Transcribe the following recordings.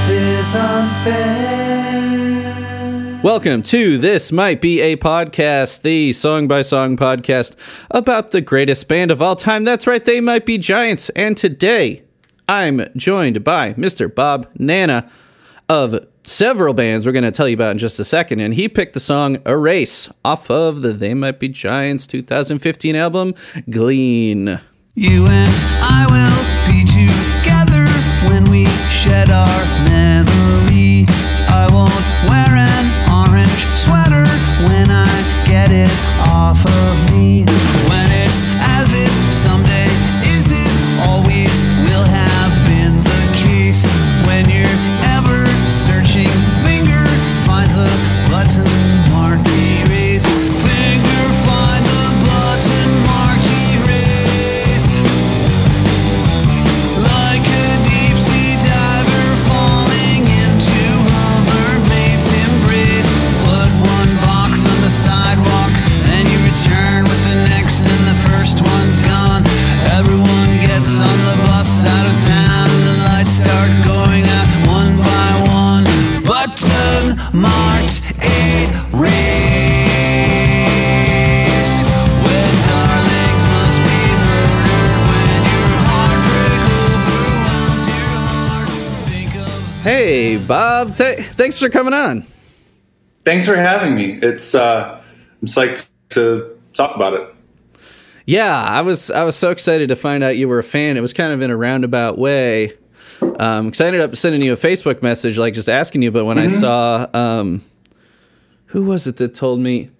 life is unfair. Welcome to This Might Be a Podcast, the song-by-song podcast about the greatest band of all time. That's right, They Might Be Giants. And today, I'm joined by Mr. Bob Nana of several bands we're going to tell you about in just a second. And he picked the song Erase off of the They Might Be Giants 2015 album, Glean. You and I will be together when we shed our memory. I won't wear an orange sweater when I get it off of me. When it's as if someday isn't always will have been the case. When your ever-searching finger finds the button marked erase. Finger find the button marked erase. Like a deep-sea diver falling into a mermaid's embrace. Put one box on the sidewalk and you return with the next and the first one's gone. Everyone gets on the bus out of town and the lights start going out one by one. Button marked erase. When darlings must be murdered, when your heartbreak overwhelms your heart, think of... Hey, Bob. Thanks for coming on. Thanks for having me. It's I'm psyched to talk about it. Yeah, I was so excited to find out you were a fan. It was kind of in a roundabout way, because I ended up sending you a Facebook message, like just asking you. But when I saw, who was it that told me?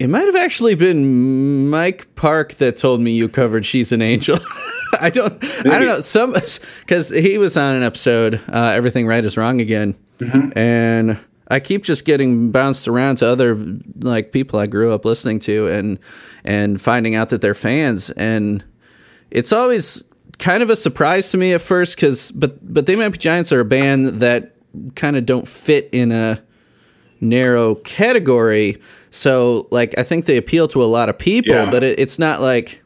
It might have actually been Mike Park that told me you covered "She's an Angel." I don't know, some, because he was on an episode, "Everything Right Is Wrong Again," and I keep just getting bounced around to other like people I grew up listening to and finding out that they're fans, and it's always kind of a surprise to me at first but They Might Be Giants are a band that kind of don't fit in a narrow category, so like I think they appeal to a lot of people, but it's not like,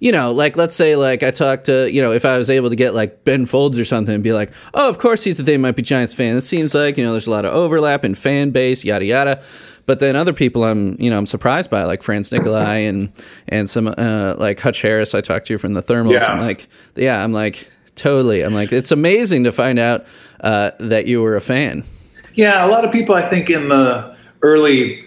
you know, like, let's say, like, I talked to, you know, if I was able to get, like, Ben Folds or something and be like, oh, of course he's a They Might Be Giants fan. It seems like, you know, there's a lot of overlap in fan base, yada, yada. But then other people I'm surprised by, like Franz Nicolai and some, like, Hutch Harris I talked to from the Thermals. Yeah. I'm like, it's amazing to find out that you were a fan. Yeah, a lot of people, I think, in the early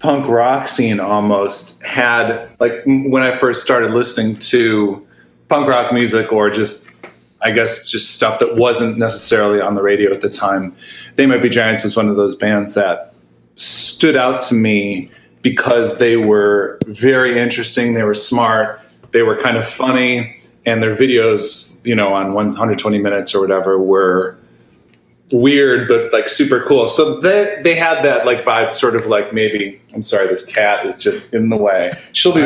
punk rock scene almost had, like, when I first started listening to punk rock music, or just, I guess, just stuff that wasn't necessarily on the radio at the time, They Might Be Giants was one of those bands that stood out to me because they were very interesting, they were smart, they were kind of funny, and their videos, you know, on 120 minutes or whatever were weird but like super cool. So they had that like vibe, sort of like, maybe, I'm sorry, this cat is just in the way, she'll be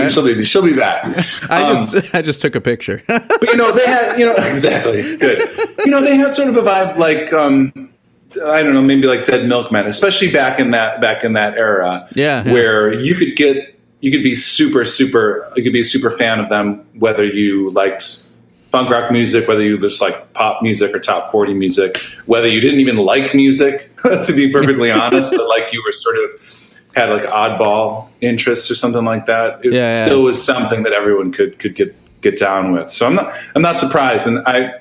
back. I just took a picture. But you know, they had, you know, exactly, good, you know, they had sort of a vibe like, I don't know, maybe like Dead Milkmen, especially back in that era, where you could be a super fan of them, whether you liked punk rock music, whether you just like pop music or top 40 music, whether you didn't even like music, to be perfectly honest, but like you were sort of had like oddball interests or something like that. It still was something that everyone could get down with. So I'm not surprised, and I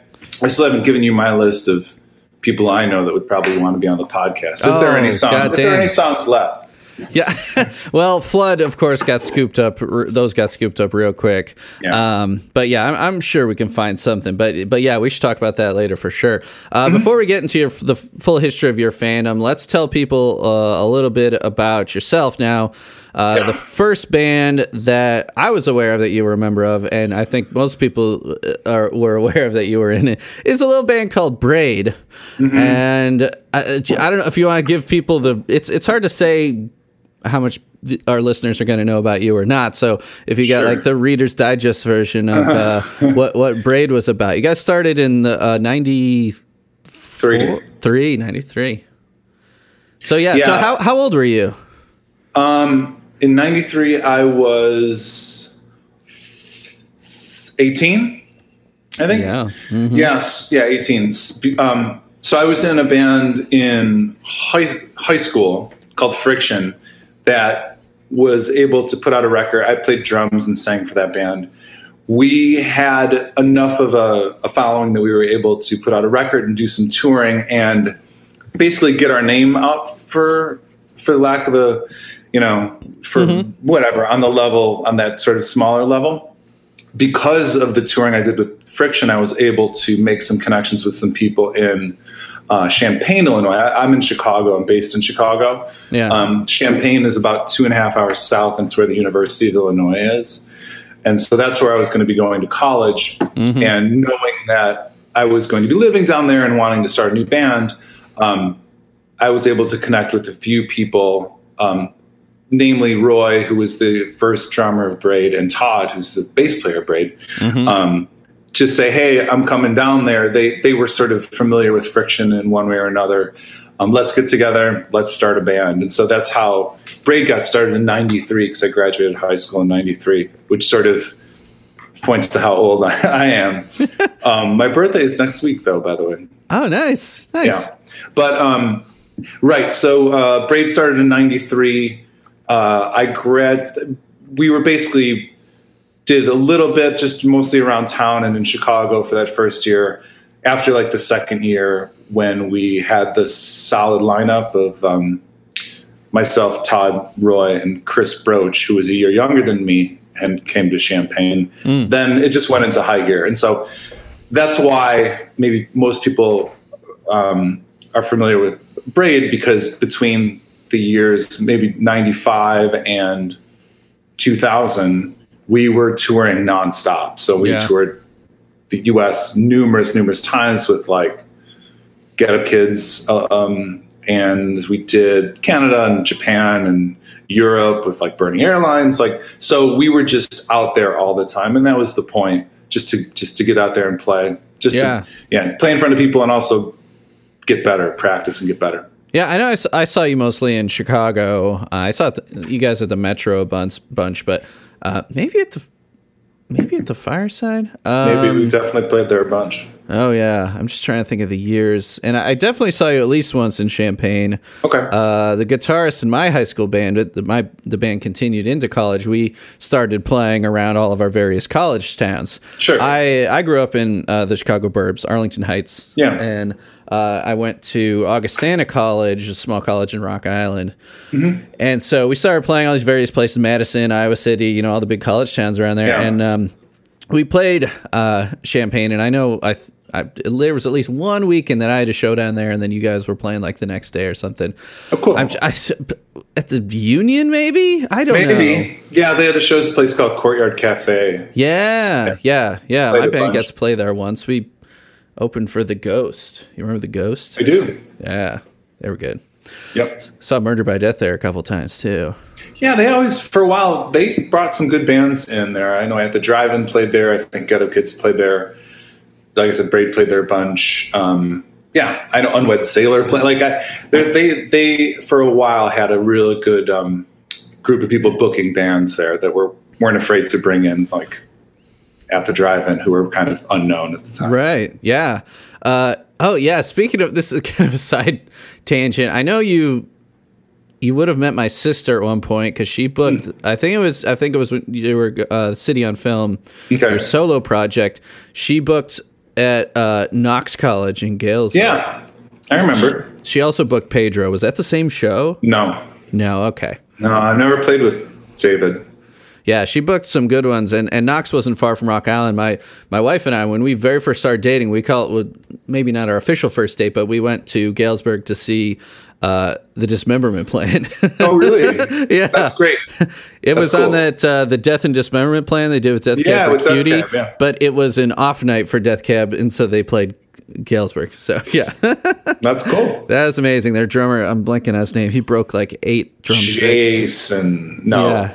still haven't given you my list of people I know that would probably want to be on the podcast if there are any songs left. Yeah. Well, Flood, of course, got scooped up. Those got scooped up real quick. Yeah. But yeah, I'm sure we can find something. But yeah, we should talk about that later for sure. Before we get into the full history of your fandom, let's tell people a little bit about yourself now. The first band that I was aware of that you were a member of, and I think most people were aware of that you were in it, is a little band called Braid. And I don't know if you want to give people the... It's hard to say how much our listeners are going to know about you or not. So if you got like the Reader's Digest version of what Braid was about. You guys started in the 93. So yeah. So how old were you? In 93, I was 18. I think. Yeah. Mm-hmm. Yes. Yeah. 18. So I was in a band in high school called Friction that was able to put out a record. I played drums and sang for that band. We had enough of a following that we were able to put out a record and do some touring and basically get our name out for lack of a, for whatever, on that sort of smaller level. Because of the touring I did with Friction, I was able to make some connections with some people in Champaign, Illinois. I'm in Chicago. I'm based in Chicago. Yeah. Champaign is about 2.5 hours south, and it's where the University of Illinois is. And so that's where I was going to be going to college. Mm-hmm. And knowing that I was going to be living down there and wanting to start a new band, I was able to connect with a few people, namely Roy, who was the first drummer of Braid, and Todd, who's the bass player of Braid, just say, hey, I'm coming down there. They were sort of familiar with Friction in one way or another. Let's get together. Let's start a band. And so that's how Braid got started in 93, because I graduated high school in 93, which sort of points to how old I am. My birthday is next week, though, by the way. Oh, nice. Nice. Yeah. But, right. So Braid started in 93. We were basically did a little bit just mostly around town and in Chicago for that first year. After like the second year, when we had the solid lineup of myself, Todd, Roy, and Chris Broach, who was a year younger than me and came to Champaign, then it just went into high gear. And so that's why maybe most people are familiar with Braid, because between the years maybe 95 and 2000, we were touring nonstop. So we toured the U.S. numerous times with like Get Up Kids, and we did Canada and Japan and Europe with like Burning Airlines. Like, so we were just out there all the time, and that was the point, just to get out there and play, play in front of people and also get better, practice and get better. Yeah, I know. I saw you mostly in Chicago. I saw you guys at the Metro bunch, but maybe at the Fireside. Maybe we definitely played there a bunch. Oh yeah, I'm just trying to think of the years, and I definitely saw you at least once in Champaign. Okay. The guitarist in my high school band, the band continued into college. We started playing around all of our various college towns. Sure. I grew up in the Chicago Burbs, Arlington Heights. Yeah. And I went to Augustana College, a small college in Rock Island, and so we started playing all these various places: Madison, Iowa City, all the big college towns around there, and we played Champaign, and I know there was at least one weekend that I had a show down there, and then you guys were playing like the next day or something. Oh, cool. I at the Union, maybe? I don't know. Yeah, they had a show at a place called Courtyard Cafe. Yeah. My band got to play there once. We opened for The Ghost. You remember The Ghost? I do. Yeah, they were good. Yep. Saw Murder by Death there a couple times, too. Yeah, they always, for a while, they brought some good bands in there. I know at the Drive-In played there. I think Ghetto Kids played there. Like I said, Braid played there a bunch. I know Unwed Sailor played. They for a while had a really good group of people booking bands there that weren't afraid to bring in like at the Drive-In who were kind of unknown at the time. Right. Yeah. Oh yeah. Speaking of, this is kind of a side tangent. I know you would have met my sister at one point, because she booked, I think it was when you were City on Film, your solo project. She booked at Knox College in Galesburg. Yeah, I remember. She also booked Pedro. Was that the same show? No, okay. No, I've never played with David. Yeah, she booked some good ones, and Knox wasn't far from Rock Island. My wife and I, when we very first started dating, we call it, maybe not our official first date, but we went to Galesburg to see The Dismemberment Plan. Oh, really? Yeah. That's great. It was cool. On that the Death and Dismemberment Plan they did with Death Cab for Cutie, but it was an off night for Death Cab, and so they played Galesburg. So, yeah. That's cool. That's amazing. Their drummer, I'm blanking on his name, he broke like 8 drum sets. Jason. No.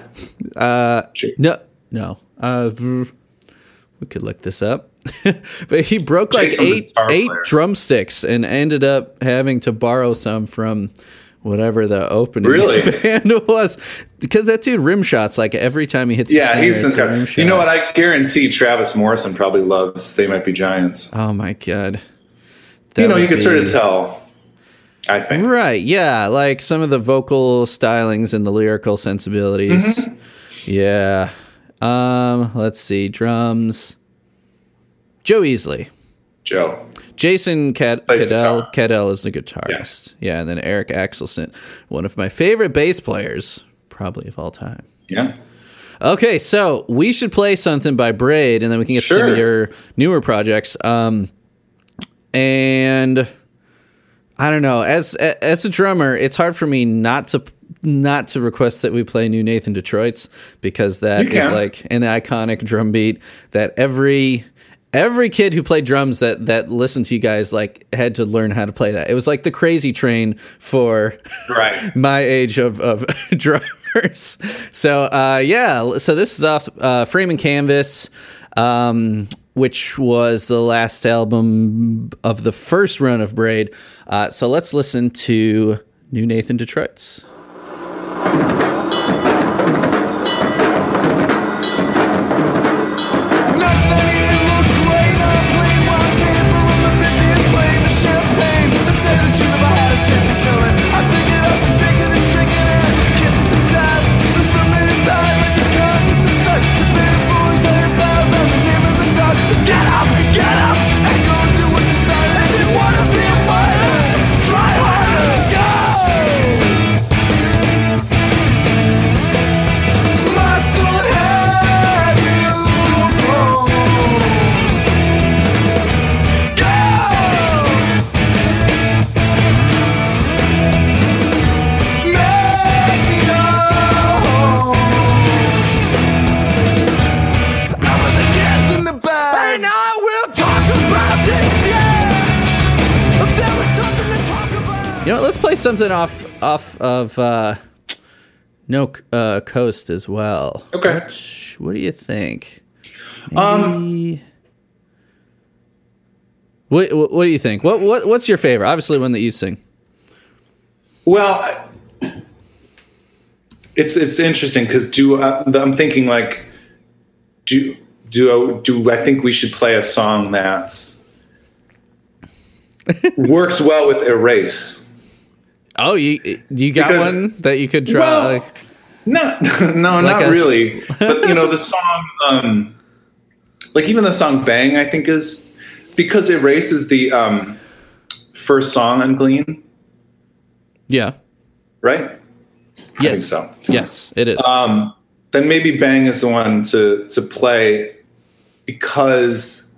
Yeah. No. We could look this up. But he broke like eight drumsticks and ended up having to borrow some from whatever the opening band was, because that dude rim shots like every time he hits the center. You know what, I guarantee Travis Morrison probably loves They Might Be Giants. Oh my god, that, you know, you could sort of tell, I think, right? Yeah, like some of the vocal stylings and the lyrical sensibilities. Mm-hmm. Yeah. Let's see, drums, Joe Easley. Joe. Jason Cadell. Cadell is the guitarist. Yeah. And then Eric Axelson, one of my favorite bass players, probably of all time. Yeah. Okay, so we should play something by Braid, and then we can get to some of your newer projects. And I don't know, as a drummer, it's hard for me not to request that we play New Nathan Detroit's, because that is like an iconic drum beat that every kid who played drums that listened to you guys like had to learn how to play that. It was like the crazy train for my age of drummers. So so this is off Frame and Canvas, which was the last album of the first run of Braid. So let's listen to New Nathan Detroit's. Something off of Coast as well. Okay. What do you think? What do you think? What's your favorite? Obviously, one that you sing. Well, it's interesting because I'm thinking like, do I think we should play a song that works well with Erase? Oh, you got one that you could draw? Well, like, no, like not really. But you know, the song, like even the song "Bang," I think is because "Erase" is the first song on Glean. Yeah. Right. Yes. I think so. Yes, it is. Then maybe "Bang" is the one to play because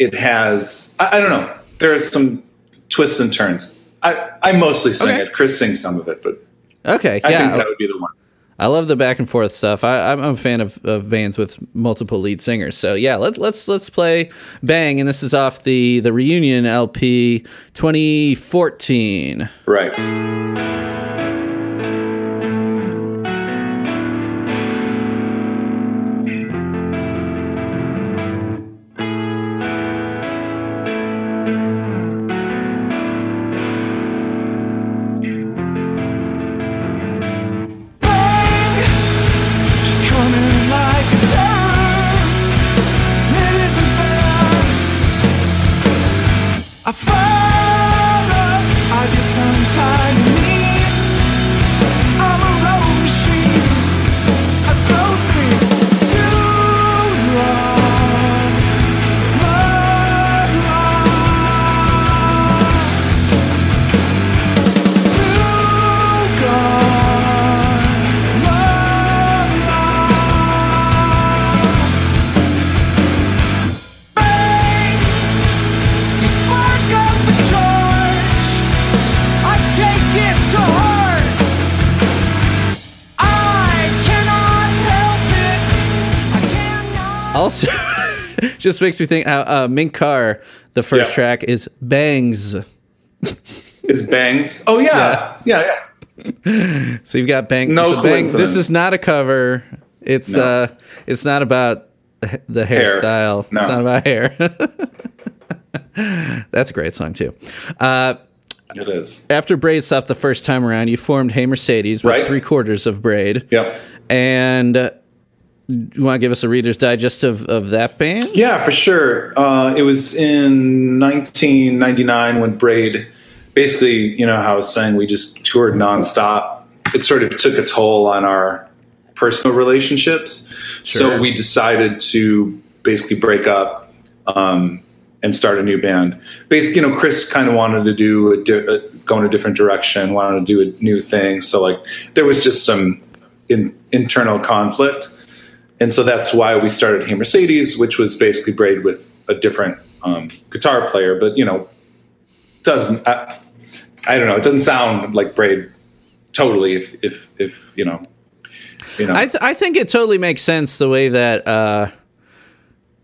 it has I don't know. There are some twists and turns. I mostly sing it. Chris sings some of it, but I think that would be the one. I love the back and forth stuff. I'm a fan of bands with multiple lead singers. So yeah, let's play "Bang," and this is off the Reunion LP 2014. Right. Just makes me think how Mink Carr, the first track, is Bangs. Is Bangs? Oh, yeah. So you've got Bang. No, so Bang. This is not a cover. It's it's not about the hairstyle. No. It's not about hair. That's a great song, too. It is. After Braid stopped the first time around, you formed Hey Mercedes with 3/4 of Braid. Yep. And you want to give us a reader's digest of that band? Yeah, for sure. It was in 1999 when Braid, basically, you know how I was saying, we just toured nonstop. It sort of took a toll on our personal relationships. Sure. So we decided to basically break up and start a new band. Basically, you know, Chris kind of wanted to do go in a different direction, wanted to do a new thing. So like there was just some internal conflict. And so that's why we started Hey Mercedes, which was basically Braid with a different guitar player. But, you know, it doesn't sound like Braid totally if you know. You know. I think it totally makes sense the way that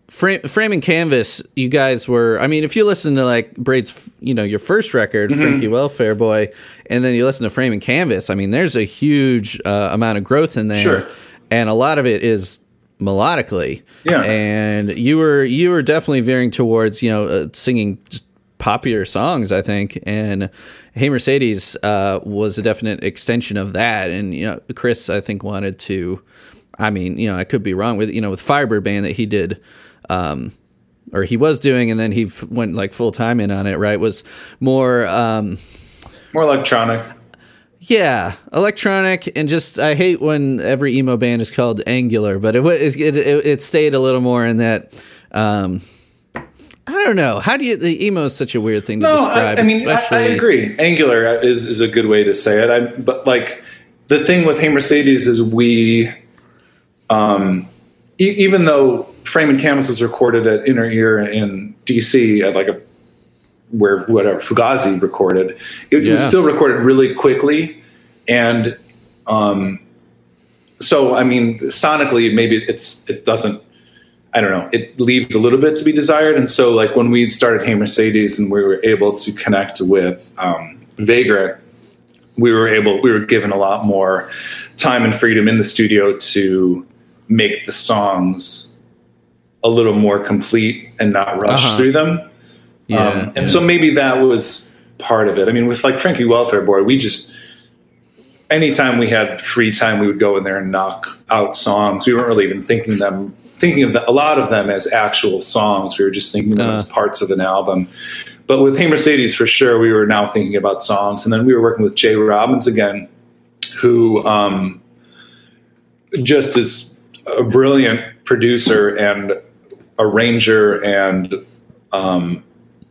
Frame and Canvas, you guys were, I mean, if you listen to like Braid's, you know, your first record, mm-hmm. Frankie Welfare Boy, and then you listen to Frame and Canvas, I mean, there's a huge amount of growth in there. Sure. And a lot of it is melodically. Yeah. And you were definitely veering towards, you know, singing just poppier songs, I think. And Hey Mercedes was a definite extension of that. And, you know, Chris, I think, wanted to, I mean, you know, I could be wrong with, you know, with Firebird Band that he did. Or he was doing, and then he went like full time in on it. Right, was more electronic. Yeah, electronic, and just I hate when every emo band is called angular, but it stayed a little more in that. I don't know. How do you? The emo is such a weird thing to describe. I agree. Angular is a good way to say it. But like the thing with Hey Mercedes is we, even though Frame and Canvas was recorded at Inner Ear in DC at where Fugazi recorded. It was still recorded really quickly. And so, I mean, sonically, maybe it doesn't, I don't know, it leaves a little bit to be desired. And so like when we started Hey Mercedes and we were able to connect with Vagrant, we were given a lot more time and freedom in the studio to make the songs a little more complete and not rush through them. Yeah, and so maybe that was part of it. I mean, with like Frankie Welfare Boy, we just, anytime we had free time, we would go in there and knock out songs. We weren't really even thinking of a lot of them as actual songs. We were just thinking of them as parts of an album. But with Hey Mercedes, for sure, we were now thinking about songs. And then we were working with Jay Robbins again, who just is a brilliant producer and arranger and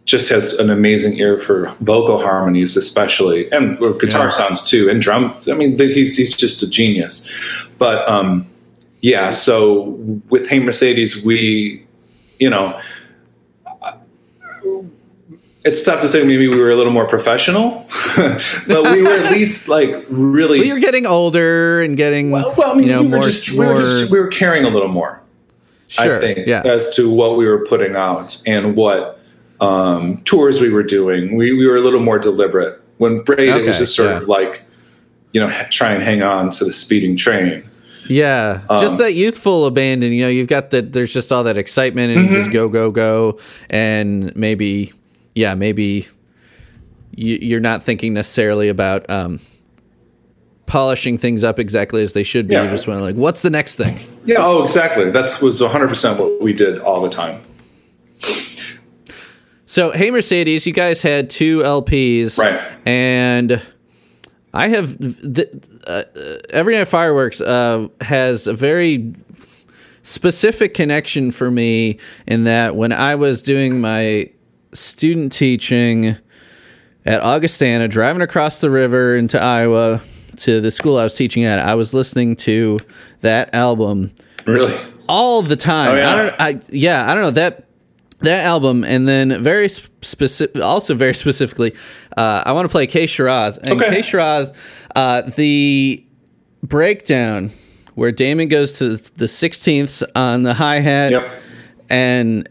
just has an amazing ear for vocal harmonies, especially, and guitar sounds too, and drum. I mean, he's just a genius. But so with Hey Mercedes, we, you know, it's tough to say. Maybe we were a little more professional, but we were at least like really. We were getting older and getting we were caring a little more. Sure, I think, as to what we were putting out and what tours we were doing. We were a little more deliberate. When Braid, it was just sort of like, you know, try and hang on to the speeding train. Yeah, just that youthful abandon. You know, you've got that. There's just all that excitement and you just go, go, go. And maybe you're not thinking necessarily about polishing things up exactly as they should be. Yeah. You just want to like, what's the next thing? Yeah. Oh, exactly. That was 100% what we did all the time. So Hey Mercedes, you guys had 2 LPs, right? And I have Every Night Fireworks has a very specific connection for me in that when I was doing my student teaching at Augustana, driving across the river into Iowa to the school I was teaching at, I was listening to that album really all the time. Oh, yeah. I don't know that album, and then very specifically, I want to play Kay Shiraz. And Kay Shiraz, the breakdown where Damon goes to the 16ths on the hi hat, and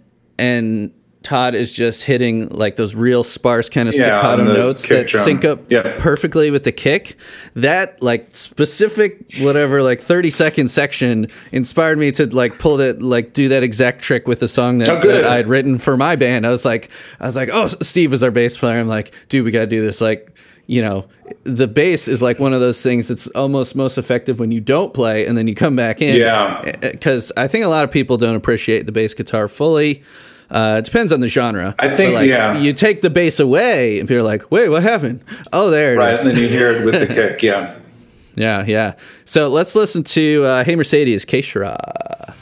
Todd is just hitting like those real sparse kind of staccato notes that drum. Sync up perfectly with the kick. That like specific, whatever, like 30-second section inspired me to like pull that, like do that exact trick with the song that I'd written for my band. I was like, oh, Steve is our bass player. I'm like, dude, we got to do this. Like, you know, the bass is like one of those things that's almost most effective when you don't play and then you come back in. Yeah. Because I think a lot of people don't appreciate the bass guitar fully. It depends on the genre. I think, like, you take the bass away and people are like, wait, what happened? Oh, there it is. Right, and then you hear it with the kick, Yeah. So let's listen to Hey Mercedes, Kay Shiraz.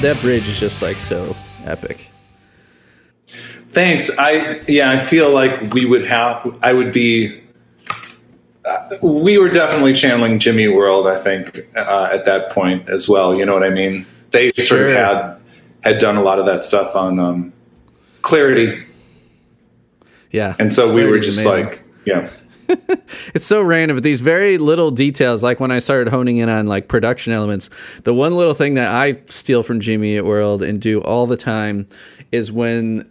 That bridge is just like so epic. Thanks. I feel like we were definitely channeling Jimmy World, I think, at that point as well. You know what I mean? They sort of had done a lot of that stuff on Clarity. Yeah. And so Clarity's we were just amazing. It's so random, but these very little details, like when I started honing in on like production elements, the one little thing that I steal from Jimmy Eat World and do all the time is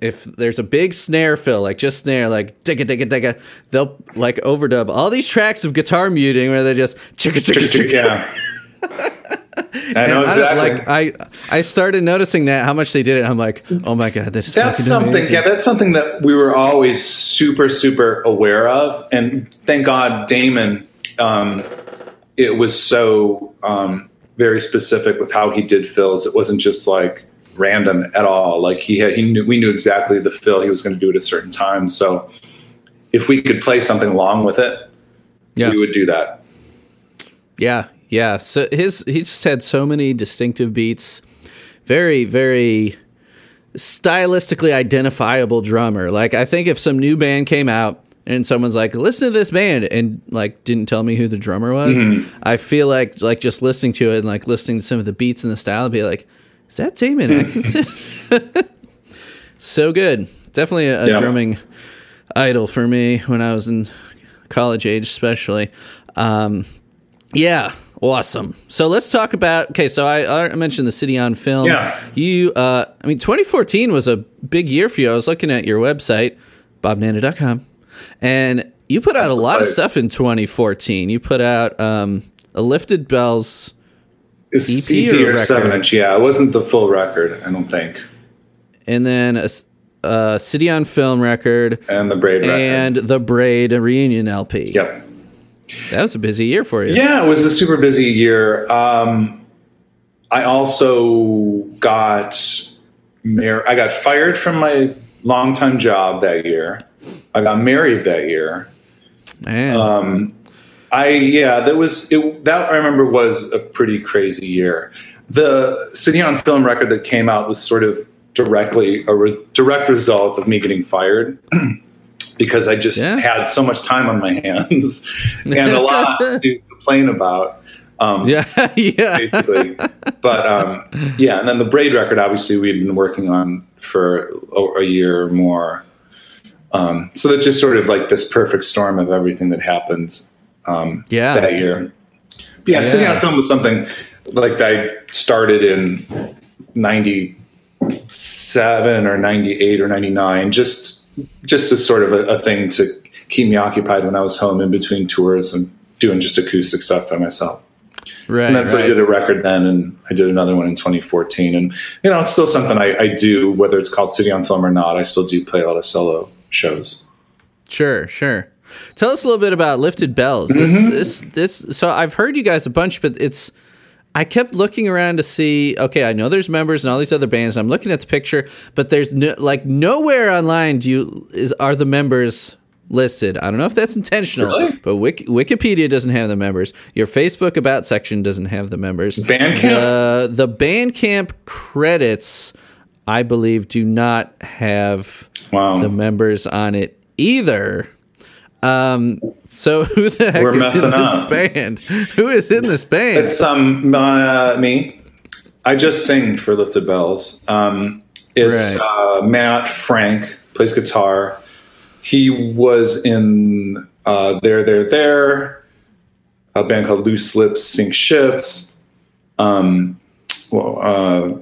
if there's a big snare fill, like just snare, like digga digga digga, they'll like overdub all these tracks of guitar muting where they just chicka chicka chicka. I know exactly. I started noticing that how much they did it. I'm like, oh my god, that's something. Amazing. Yeah, that's something that we were always super, super aware of. And thank God, Damon. It was so very specific with how he did fills. It wasn't just like random at all. Like we knew exactly the fill he was going to do at a certain time. So if we could play something along with it, we would do that. Yeah. Yeah, so he just had so many distinctive beats, very, very stylistically identifiable drummer. Like, I think if some new band came out and someone's like, listen to this band, and like didn't tell me who the drummer was, I feel like just listening to it and like listening to some of the beats and the style, I'd be like, is that Damon Atkinson? So good. Definitely a drumming idol for me when I was in college age, especially. Yeah, awesome. So let's talk about... Okay, so I mentioned the City on Film. Yeah. 2014 was a big year for you. I was looking at your website, bobnana.com, and you put out a lot of stuff in 2014. You put out a Lifted Bells EP or 7-inch, yeah. It wasn't the full record, I don't think. And then a City on Film record. And the Braid record. And the Braid reunion LP. Yep. That was a busy year for you. Yeah, it was a super busy year. I also got fired from my longtime job that year. I got married that year. Man. That I remember was a pretty crazy year. The City on Film record that came out was sort of directly a direct result of me getting fired. Because I just had so much time on my hands and a lot to complain about. Basically. But and then the Braid record, obviously, we had been working on for a year or more. So that's just sort of like this perfect storm of everything that happened that year. But Sitting on Film was something like I started in 97 or 98 or 99, just as sort of a thing to keep me occupied when I was home in between tours and doing just acoustic stuff by myself. Right. And that's right. I did a record then, and I did another one in 2014. And, you know, it's still something I do, whether it's called City on Film or not. I still do play a lot of solo shows. Sure, sure. Tell us a little bit about Lifted Bells. Mm-hmm. This. So I've heard you guys a bunch, but it's... I kept looking around to see, okay, I know there's members and all these other bands. I'm looking at the picture, but there's no, like, nowhere online are the members listed. I don't know if that's intentional, really? But Wikipedia doesn't have the members. Your Facebook About section doesn't have the members. Bandcamp? The Bandcamp credits, I believe, do not have the members on it either. So who the heck is in this band? Who is in this band? It's me. I just sing for Lifted Bells. It's right. Matt Frank plays guitar. He was in There, a band called Loose Lips Sink Ships. I'm gonna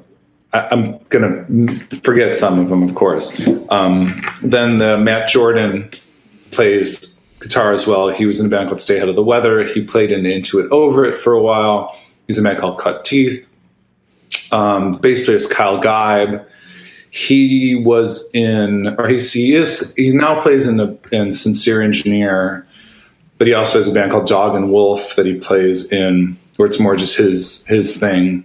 forget some of them, of course. Then the Matt Jordan plays guitar as well. He was in a band called Stay Ahead of the Weather. He played in Into It Over It for a while. He's in a band called Cut Teeth. Bass player is Kyle Geib. He now plays in Sincere Engineer, but he also has a band called Dog and Wolf that he plays in, where it's more just his thing.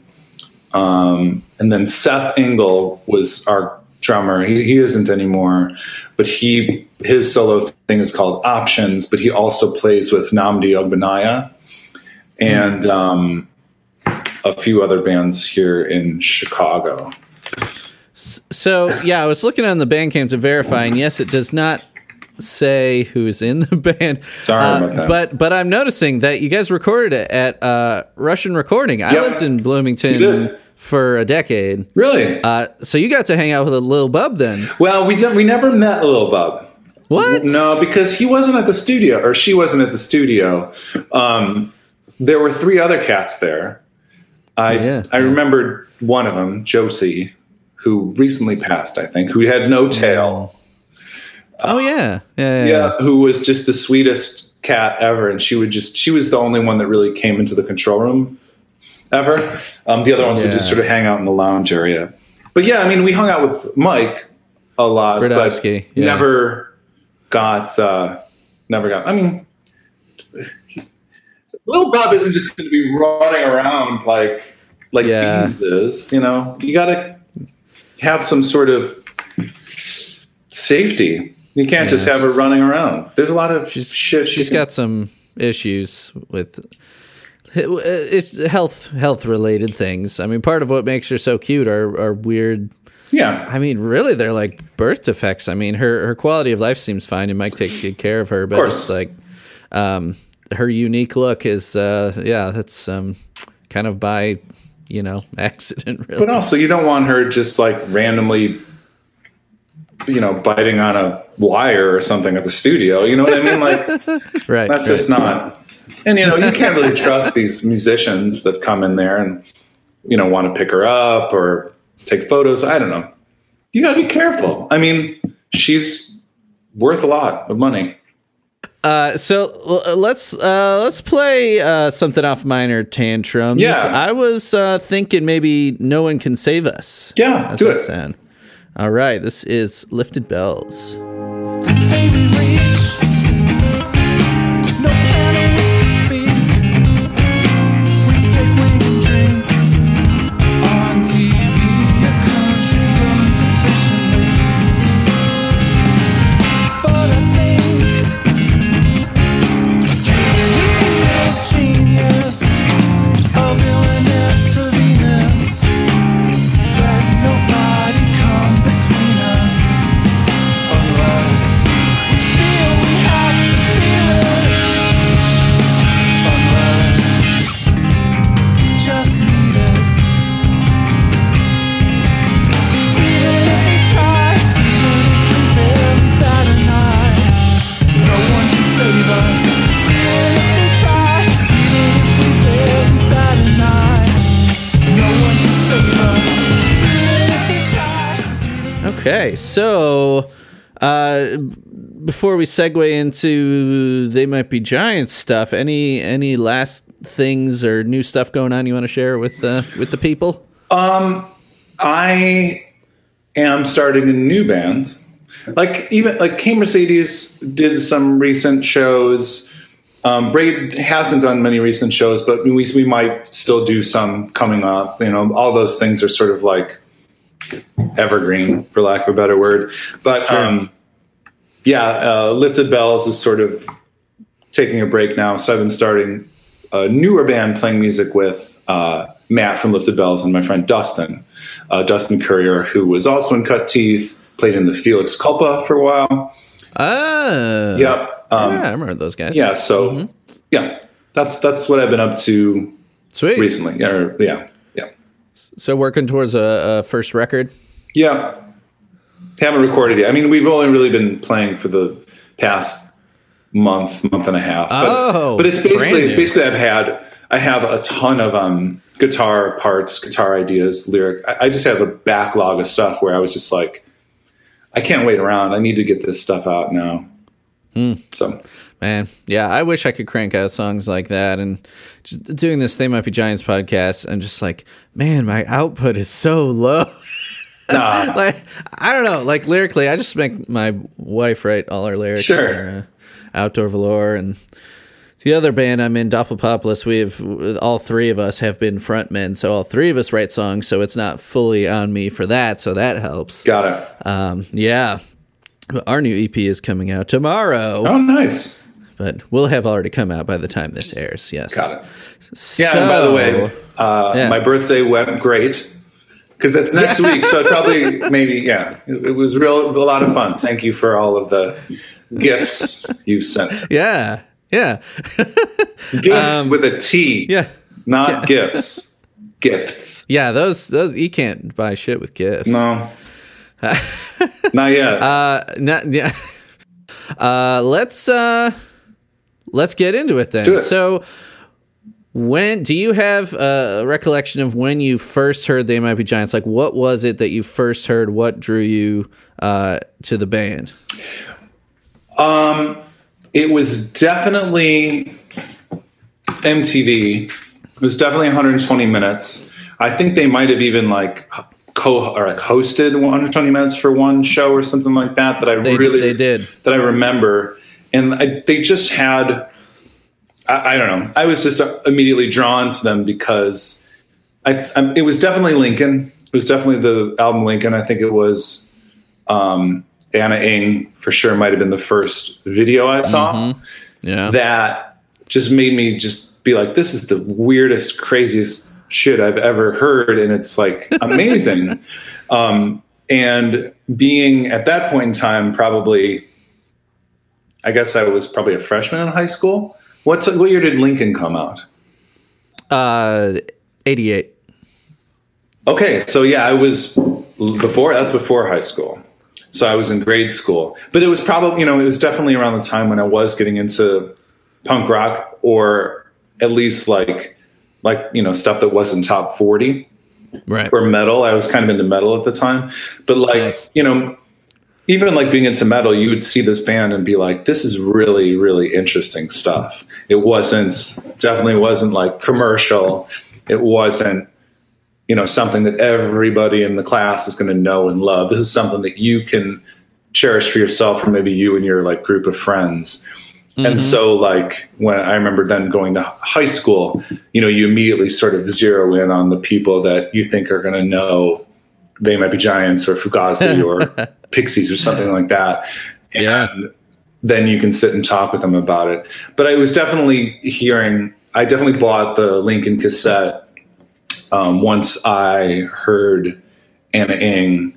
And then Seth Engel was our drummer. He isn't anymore, but his solo thing is called Options, but he also plays with Nnamdi Ogbonnaya and a few other bands here in Chicago. So, yeah, I was looking on the Bandcamp to verify, and yes, it does not say who's in the band. Sorry about that. But I'm noticing that you guys recorded it at Russian Recording. I lived in Bloomington for a decade. Really? So you got to hang out with Lil Bub then. Well, we never met Lil Bub. What? No, because he wasn't at the studio, or she wasn't at the studio. There were three other cats there. I remembered one of them, Josie, who recently passed, I think, who had no tail. Who was just the sweetest cat ever, and she was the only one that really came into the control room ever. The other ones would just sort of hang out in the lounge area. But yeah, I mean, we hung out with Mike a lot, Radosky, but never got. I mean, Lil Bub isn't just going to be running around like Beans is, you know. You got to have some sort of safety. You can't just have her running around. There's a lot of shit. She's got some issues with health related things. I mean, part of what makes her so cute are weird. Yeah. I mean, really, they're like birth defects. I mean, her quality of life seems fine, and Mike takes good care of her, but it's like her unique look is, that's kind of by, accident, really. But also, you don't want her just like randomly, biting on a wire or something at the studio. You know what I mean? Like, right, that's just not. And, you can't really trust these musicians that come in there and, want to pick her up or take photos. I don't know. You got to be careful. I mean, she's worth a lot of money. So let's play something off Minor Tantrums. Yeah. I was thinking maybe No One Can Save Us. Yeah, that's do it. Saying. All right, this is Lifted Bells. To say we reach. Okay, so Before we segue into They Might Be Giants stuff, any last things or new stuff going on you want to share with the people? I am starting a new band. Even Hey Mercedes did some recent shows. Braid hasn't done many recent shows, but we might still do some coming up. You know, all those things are sort of like evergreen, for lack of a better word. But sure. Lifted Bells is sort of taking a break now, so I've been starting a newer band playing music with Matt from Lifted Bells and my friend Dustin Currier, who was also in Cut Teeth, played in the Felix Culpa for a while. Oh. Yeah. I remember those guys. Yeah, so that's what I've been up to. Sweet. Recently. Yeah. So working towards a first record? Yeah. Haven't recorded yet. I mean, we've only really been playing for the past month and a half. But it's basically I have a ton of guitar parts, guitar ideas, lyric. I just have a backlog of stuff where I was just like, I can't wait around. I need to get this stuff out now. So, man, yeah, I wish I could crank out songs like that. And just doing this They Might Be Giants podcast, I'm just like, man, my output is so low. Nah. I don't know. Lyrically, I just make my wife write all our lyrics. Sure. For, Outdoor Velour and the other band I'm in, Doppelpopolis. All three of us have been frontmen, so all three of us write songs. So it's not fully on me for that. So that helps. Got it. Yeah. Our new EP is coming out tomorrow. Oh, nice. But we'll have already come out by the time this airs. Yes. Got it. Yeah, and by the way, my birthday went great because it's next week. So probably it was a lot of fun. Thank you for all of the gifts you sent. Yeah. Gifts with a T. Yeah. Not gifts. Gifts. Yeah, those you can't buy shit with gifts. No. Not yet. Let's get into it then. Sure. So, when do you have a recollection of when you first heard They Might Be Giants? Like, what was it that you first heard? What drew you to the band? It was definitely MTV. It was definitely 120 minutes. I think they might have even hosted 120 minutes for one show or something like that. That I remember, and they just had. I don't know. I was just immediately drawn to them because it was definitely Lincoln. It was definitely the album Lincoln. I think it was Anna Ng for sure. Might have been the first video I saw. Mm-hmm. Yeah, that just made me just be like, this is the weirdest, craziest shit I've ever heard, and it's amazing. And being at that point in time, probably, I guess I was probably a freshman in high school. What year did Lincoln come out? 88. Okay, so yeah, I was before high school. So I was in grade school, but it was probably it was definitely around the time when I was getting into punk rock, or at least stuff that wasn't top 40, right? Or metal. I was kind of into metal at the time, but nice. Even being into metal, you would see this band and be like, this is really, really interesting stuff. It definitely wasn't commercial. It wasn't, something that everybody in the class is going to know and love. This is something that you can cherish for yourself, or maybe you and your group of friends. Mm-hmm. And so when I remember then going to high school, you immediately sort of zero in on the people that you think are going to know They Might Be Giants or Fugazi or Pixies or something like that. And then you can sit and talk with them about it. But I was definitely I bought the Lincoln cassette once I heard Anna Ng,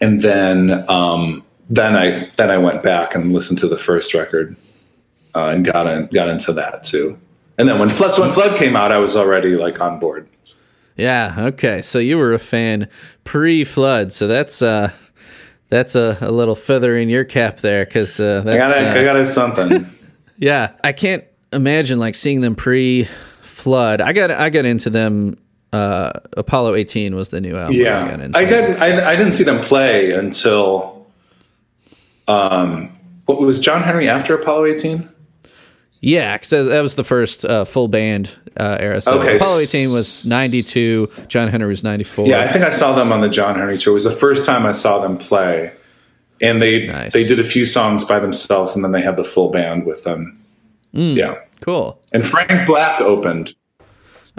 and then I went back and listened to the first record. And got into that too. And then when Flood came out, I was already on board. Yeah. Okay. So you were a fan pre-Flood. So that's a little feather in your cap there, because I gotta have something. Yeah, I can't imagine seeing them pre-Flood. I got into them. Apollo 18 was the new album. Yeah. I didn't see them play until What was John Henry after Apollo 18? Yeah, because that was the first full band era. So okay. Apollo 18 was 92. John Henry was 94. Yeah, I think I saw them on the John Henry tour. It was the first time I saw them play. And they did a few songs by themselves, and then they had the full band with them. Mm, yeah. Cool. And Frank Black opened.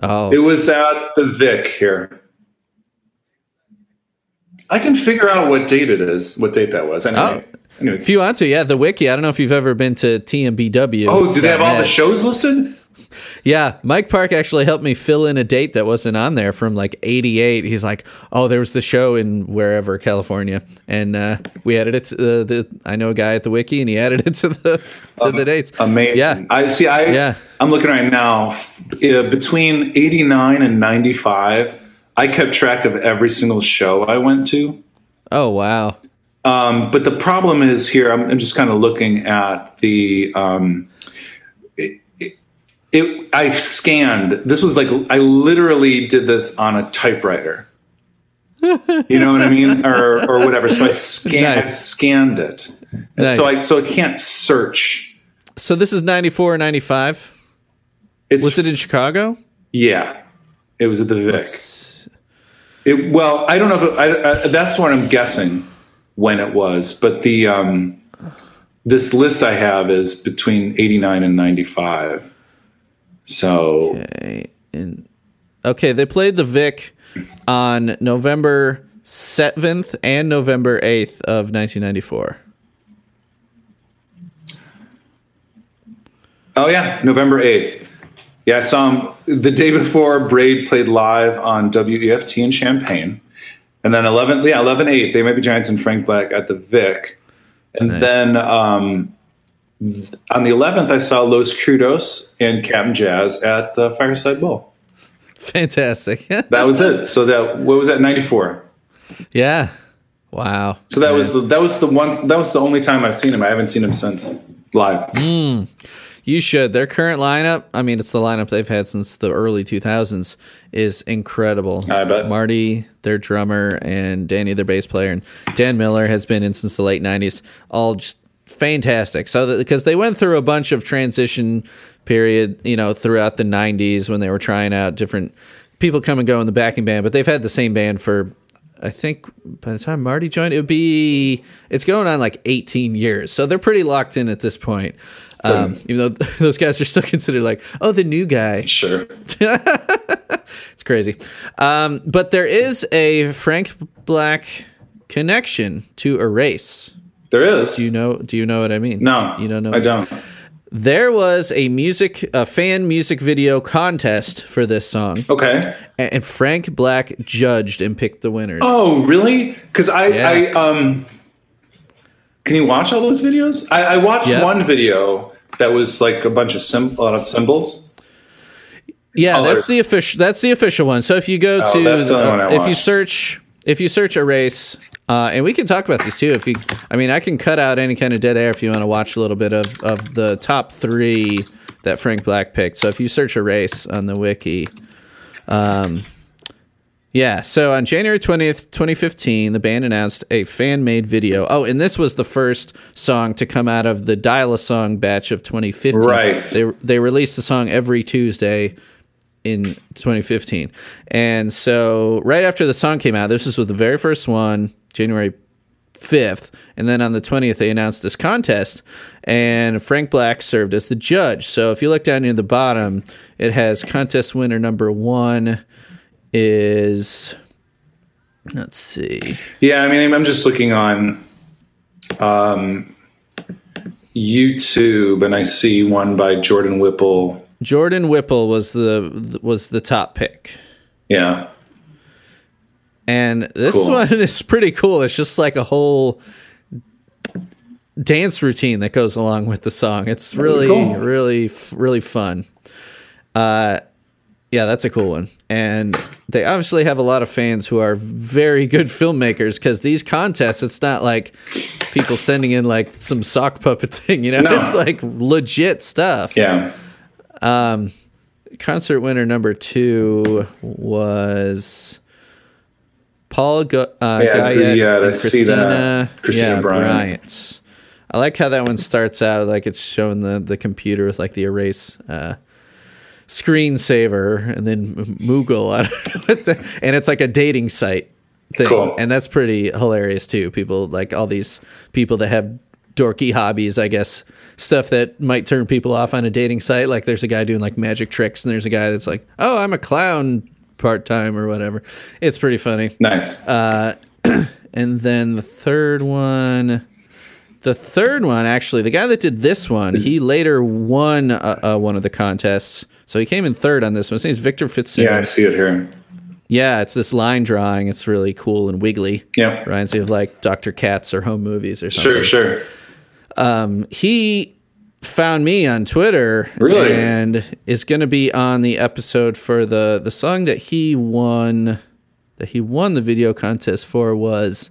Oh. It was at the Vic here. I can figure out what date that was. Anyway. Oh. Anyway. If you want to, yeah, the wiki. I don't know if you've ever been to TMBW. Oh, do they have all the shows listed? Yeah, Mike Park actually helped me fill in a date that wasn't on there from like 88. He's like, oh, there was the show in wherever, California. And we added it to the I know a guy at the wiki, and he added it to the dates. Amazing. Yeah. I'm looking right now. Between 89 and 95, I kept track of every single show I went to. Oh, wow. But the problem is here, I'm just kind of looking at the I scanned. This was like, I literally did this on a typewriter. You know what I mean? Or whatever. So I scanned it. Nice. So I can't search. So this is 94 or 95? Was it in Chicago? Yeah. It was at the Vic. Well, I don't know if that's what I'm guessing when it was. But the this list I have is between 89 and 95. So okay, they played the Vic on November 7th and November 8th of 1994. Oh yeah, November 8th. Yeah, I saw him the day before. Braid played live on WEFT in Champaign, and then 11/8, They Might Be Giants and Frank Black at the Vic, and then on the 11th, I saw Los Crudos and Captain Jazz at the Fireside Bowl. Fantastic. That was it. So what was that? 94. Yeah. Wow. So that was the only time I've seen him. I haven't seen him since live. Mm. You should. Their current lineup, I mean, it's the lineup they've had since the early 2000s, is incredible. I bet. Marty, their drummer, and Danny, their bass player, and Dan Miller has been in since the late 90s. All just fantastic. So because they went through a bunch of transition period, you know, throughout the 90s when they were trying out different people come and go in the backing band, but they've had the same band for, I think by the time Marty joined, it's going on like 18 years. So they're pretty locked in at this point. Even though those guys are still considered like, oh, the new guy. Sure. It's crazy. But there is a Frank Black connection to Erase. There is. Do you know what I mean? No, you don't know. I don't. There was a fan music video contest for this song. Okay. And Frank Black judged and picked the winners. Oh, really? Because I can you watch all those videos? I watched one video that was like a lot of symbols. Yeah, colors. That's the official one. So if you go to if you search Erase. And we can talk about these too. I can cut out any kind of dead air if you want to watch a little bit of the top three that Frank Black picked. So if you search Erase on the wiki, So on January 20th, 2015, the band announced a fan-made video. Oh, and this was the first song to come out of the Dial-A-Song batch of 2015. Right. They released the song every Tuesday in 2015, and so right after the song came out, this was with the very first one. January 5th, and then on the 20th they announced this contest, and Frank Black served as the judge. So if you look down near the bottom, it has contest winner number 1 is, let's see. Yeah, I mean, I'm just looking on YouTube, and I see one by Jordan Whipple. Jordan Whipple was the top pick. Yeah. And this one is pretty cool. It's just like a whole dance routine that goes along with the song. It's really, really, really fun. Yeah, that's a cool one. And they obviously have a lot of fans who are very good filmmakers, because these contests, it's not like people sending in like some sock puppet thing, you know? No. It's like legit stuff. Yeah. Concert winner number 2 was Paul Guyette and Christina Bryant. I like how that one starts out like it's showing the computer with like the erase screensaver, and then Moogle. I don't know what the, and it's like a dating site thing, cool. And that's pretty hilarious too. People like all these people that have dorky hobbies, I guess, stuff that might turn people off on a dating site. Like there's a guy doing like magic tricks, and there's a guy that's like, "Oh, I'm a clown part time or whatever." It's pretty funny. Nice. And then the third one, actually, the guy that did this one, he later won one of the contests. So he came in third on this one. His name's Victor Fitzsimmons. Yeah, I see it here. Yeah, it's this line drawing. It's really cool and wiggly. Yeah. Reminds me of like Dr. Katz or Home Movies or something. Sure. He found me on Twitter. Really? And is going to be on the episode for the song that he won the video contest for was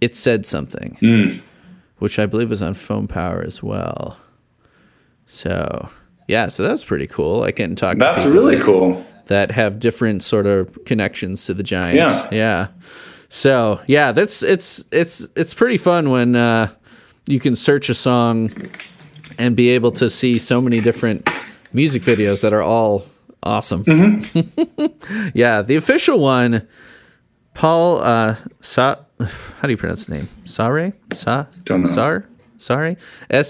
It Said Something, which I believe was on Foam Power as well. So, yeah, so that's pretty cool. I can talk to people really cool. that have different sort of connections to the Giants. Yeah. So, yeah, that's it's pretty fun when you can search a song and be able to see so many different music videos that are all awesome. Mm-hmm. Yeah, the official one, Paul how do you pronounce his name? Sare? Don't know. Sare? Sahre. And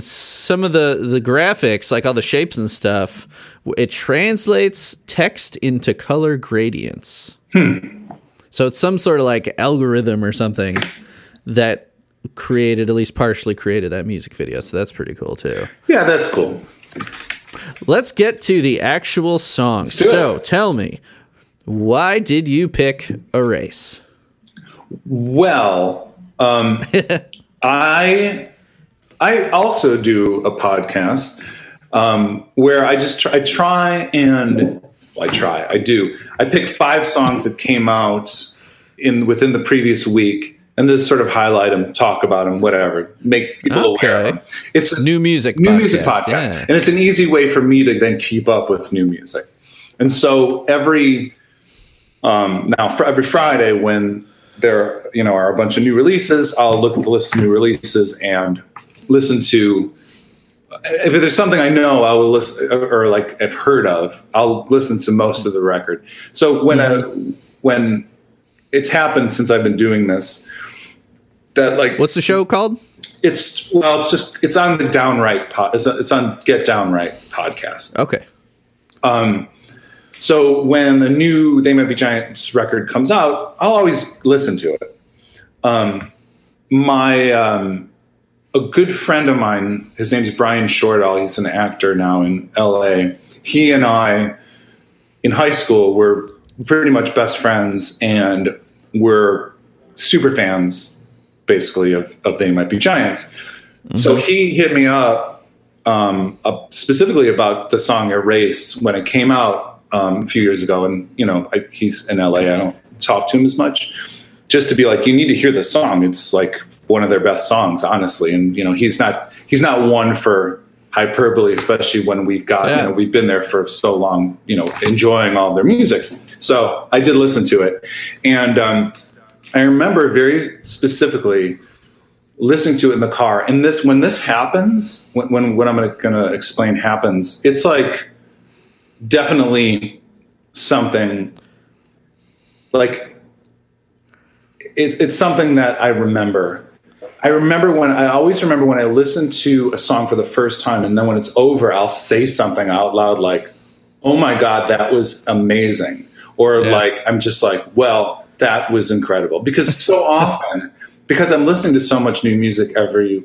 some of the graphics, like all the shapes and stuff, it translates text into color gradients. So it's some sort of like algorithm or something that at least partially created that music video. So that's pretty cool too. Yeah, that's cool. Let's get to the actual song. So tell me, why did you pick Erase? Well, I also do a podcast where I pick 5 songs that came out within the previous week, and just sort of highlight them, talk about them, whatever, make people aware of them. It's a new music podcast. Yeah. And it's an easy way for me to then keep up with new music. And so every Friday when there are a bunch of new releases, I'll look at the list of new releases and listen to, if there's something I know I will listen, or like I've heard of, I'll listen to most of the record. So when it's happened since I've been doing this, that like, what's the show called? It's on the Downright pod. It's on Get Downright podcast. Okay. So when the new They Might Be Giants record comes out, I'll always listen to it. A good friend of mine, his name's Brian Shortall. He's an actor now in LA. He and I in high school were pretty much best friends, and we're super fans basically of They Might Be Giants. Mm-hmm. So he hit me up, specifically about the song Erase when it came out, a few years ago. And he's in LA. I don't talk to him as much, just to be like, you need to hear this song. It's like one of their best songs, honestly. And he's not one for hyperbole, especially when we've got, we've been there for so long, enjoying all their music. So I did listen to it. And I remember very specifically listening to it in the car. And when I'm going to explain happens, it's like definitely something like it's something that I remember. I always remember when I listen to a song for the first time, and then when it's over, I'll say something out loud like, oh my God, that was amazing. Or like, I'm just like, well, that was incredible. Because so often, because I'm listening to so much new music every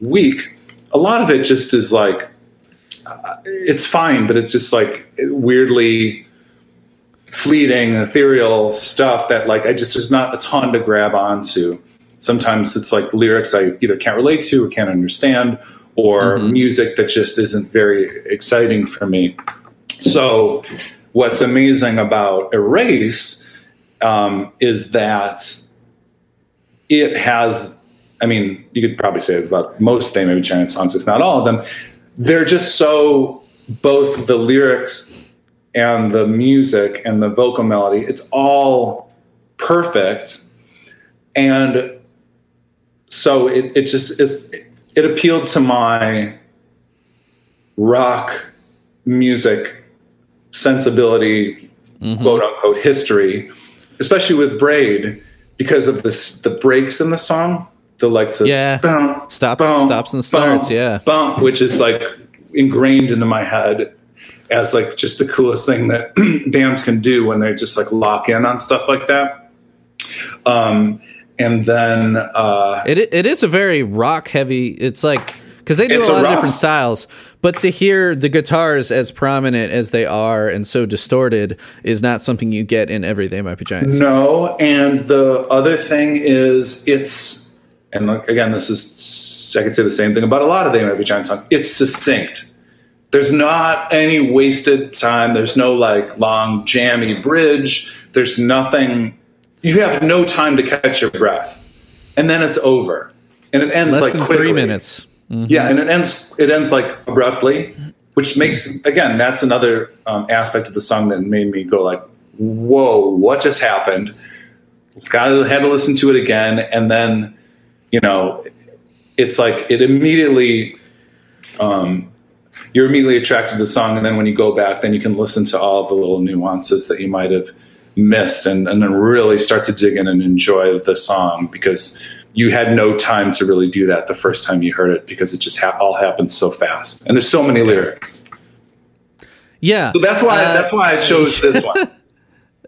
week, a lot of it just is like, it's fine, but it's just like weirdly fleeting, ethereal stuff that like, there's not a ton to grab onto. Sometimes it's like lyrics I either can't relate to or can't understand, or music that just isn't very exciting for me. So what's amazing about Erase is that it has, you could probably say it's about most They Might Be Giants songs, if not all of them. They're just so, both the lyrics and the music and the vocal melody, it's all perfect. And so it appealed to my rock music sensibility, quote unquote history, especially with Braid, because of the breaks in the song, stops and starts, which is like ingrained into my head as like just the coolest thing that bands can do when they just like lock in on stuff like that. And then it is a very rock heavy. It's like, because they do a lot of different styles, but to hear the guitars as prominent as they are and so distorted is not something you get in every They Might Be Giants. No, and the other thing is it's, and look, again, this is, I could say the same thing about a lot of They Might Be Giants songs. It's succinct. There's not any wasted time. There's no like long jammy bridge. There's nothing. You have no time to catch your breath. And then it's over. And it ends like quickly. 3 minutes. Mm-hmm. Yeah, and it ends like abruptly, which makes, again, that's another aspect of the song that made me go like, whoa, what just happened? Had to listen to it again. And then, you know, it's like it immediately, you're immediately attracted to the song. And then when you go back, then you can listen to all the little nuances that you might have missed and then really start to dig in and enjoy the song, because you had no time to really do that the first time you heard it, because it just all happened so fast. And there's so many lyrics. Yeah. So that's why I chose this one.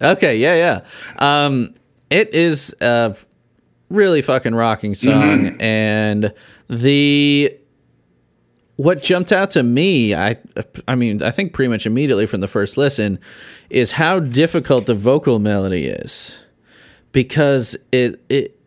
Okay. Yeah. Yeah. It is a really fucking rocking song. Mm-hmm. And what jumped out to me, I mean, I think pretty much immediately from the first listen, is how difficult the vocal melody is, because it's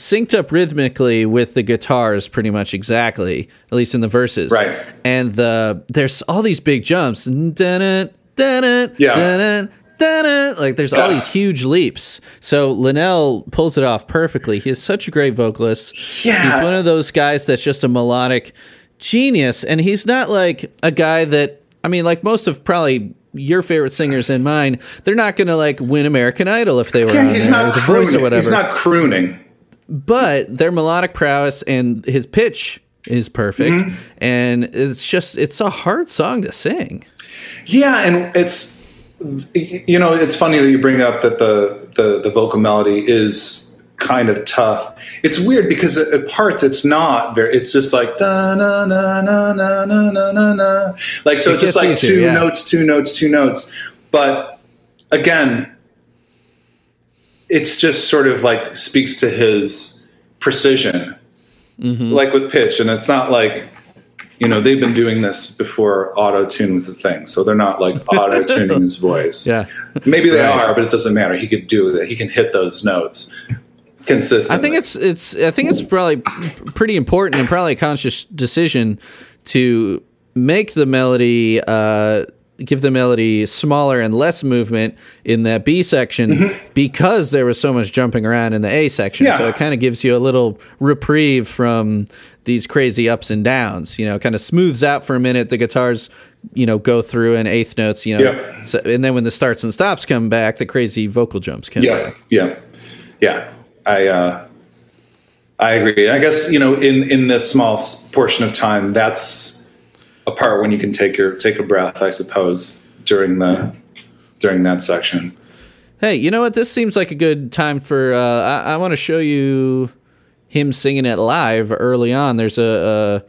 synced up rhythmically with the guitars pretty much exactly, at least in the verses. Right. And there's all these big jumps. Dun-dun, dun-dun, yeah. Dun-dun, dun-dun. Like there's all these huge leaps. So Linnell pulls it off perfectly. He is such a great vocalist. Yeah. He's one of those guys that's just a melodic genius. And he's not like a guy that, I mean, like most of probably your favorite singers and mine, they're not going to like win American Idol if they were on there, not the voice or whatever. He's not crooning. But their melodic prowess and his pitch is perfect. Mm-hmm. And it's a hard song to sing. Yeah. And it's, you know, it's funny that you bring up that the vocal melody is kind of tough. It's weird because at parts it's not very, it's just like, da, na, na, na, na, na, na, na. Like, so it's just like two notes. But again, it's just sort of like speaks to his precision, like with pitch. And it's not like, you know, they've been doing this before auto-tune was a thing. So they're not like auto-tuning his voice. Yeah, maybe they are, but it doesn't matter. He could do that. He can hit those notes consistently. I think it's probably pretty important and probably a conscious decision to make the melody, give the melody smaller and less movement in that B section, because there was so much jumping around in the A section. Yeah. So it kind of gives you a little reprieve from these crazy ups and downs, you know, kind of smooths out for a minute. The guitars, you know, go through and eighth notes, you know, so, and then when the starts and stops come back, the crazy vocal jumps come back. Yeah. I agree. I guess, you know, in this small portion of time, that's a part when you can take a breath, I suppose, during that section. Hey, you know what? This seems like a good time for. I want to show you him singing it live early on. There's a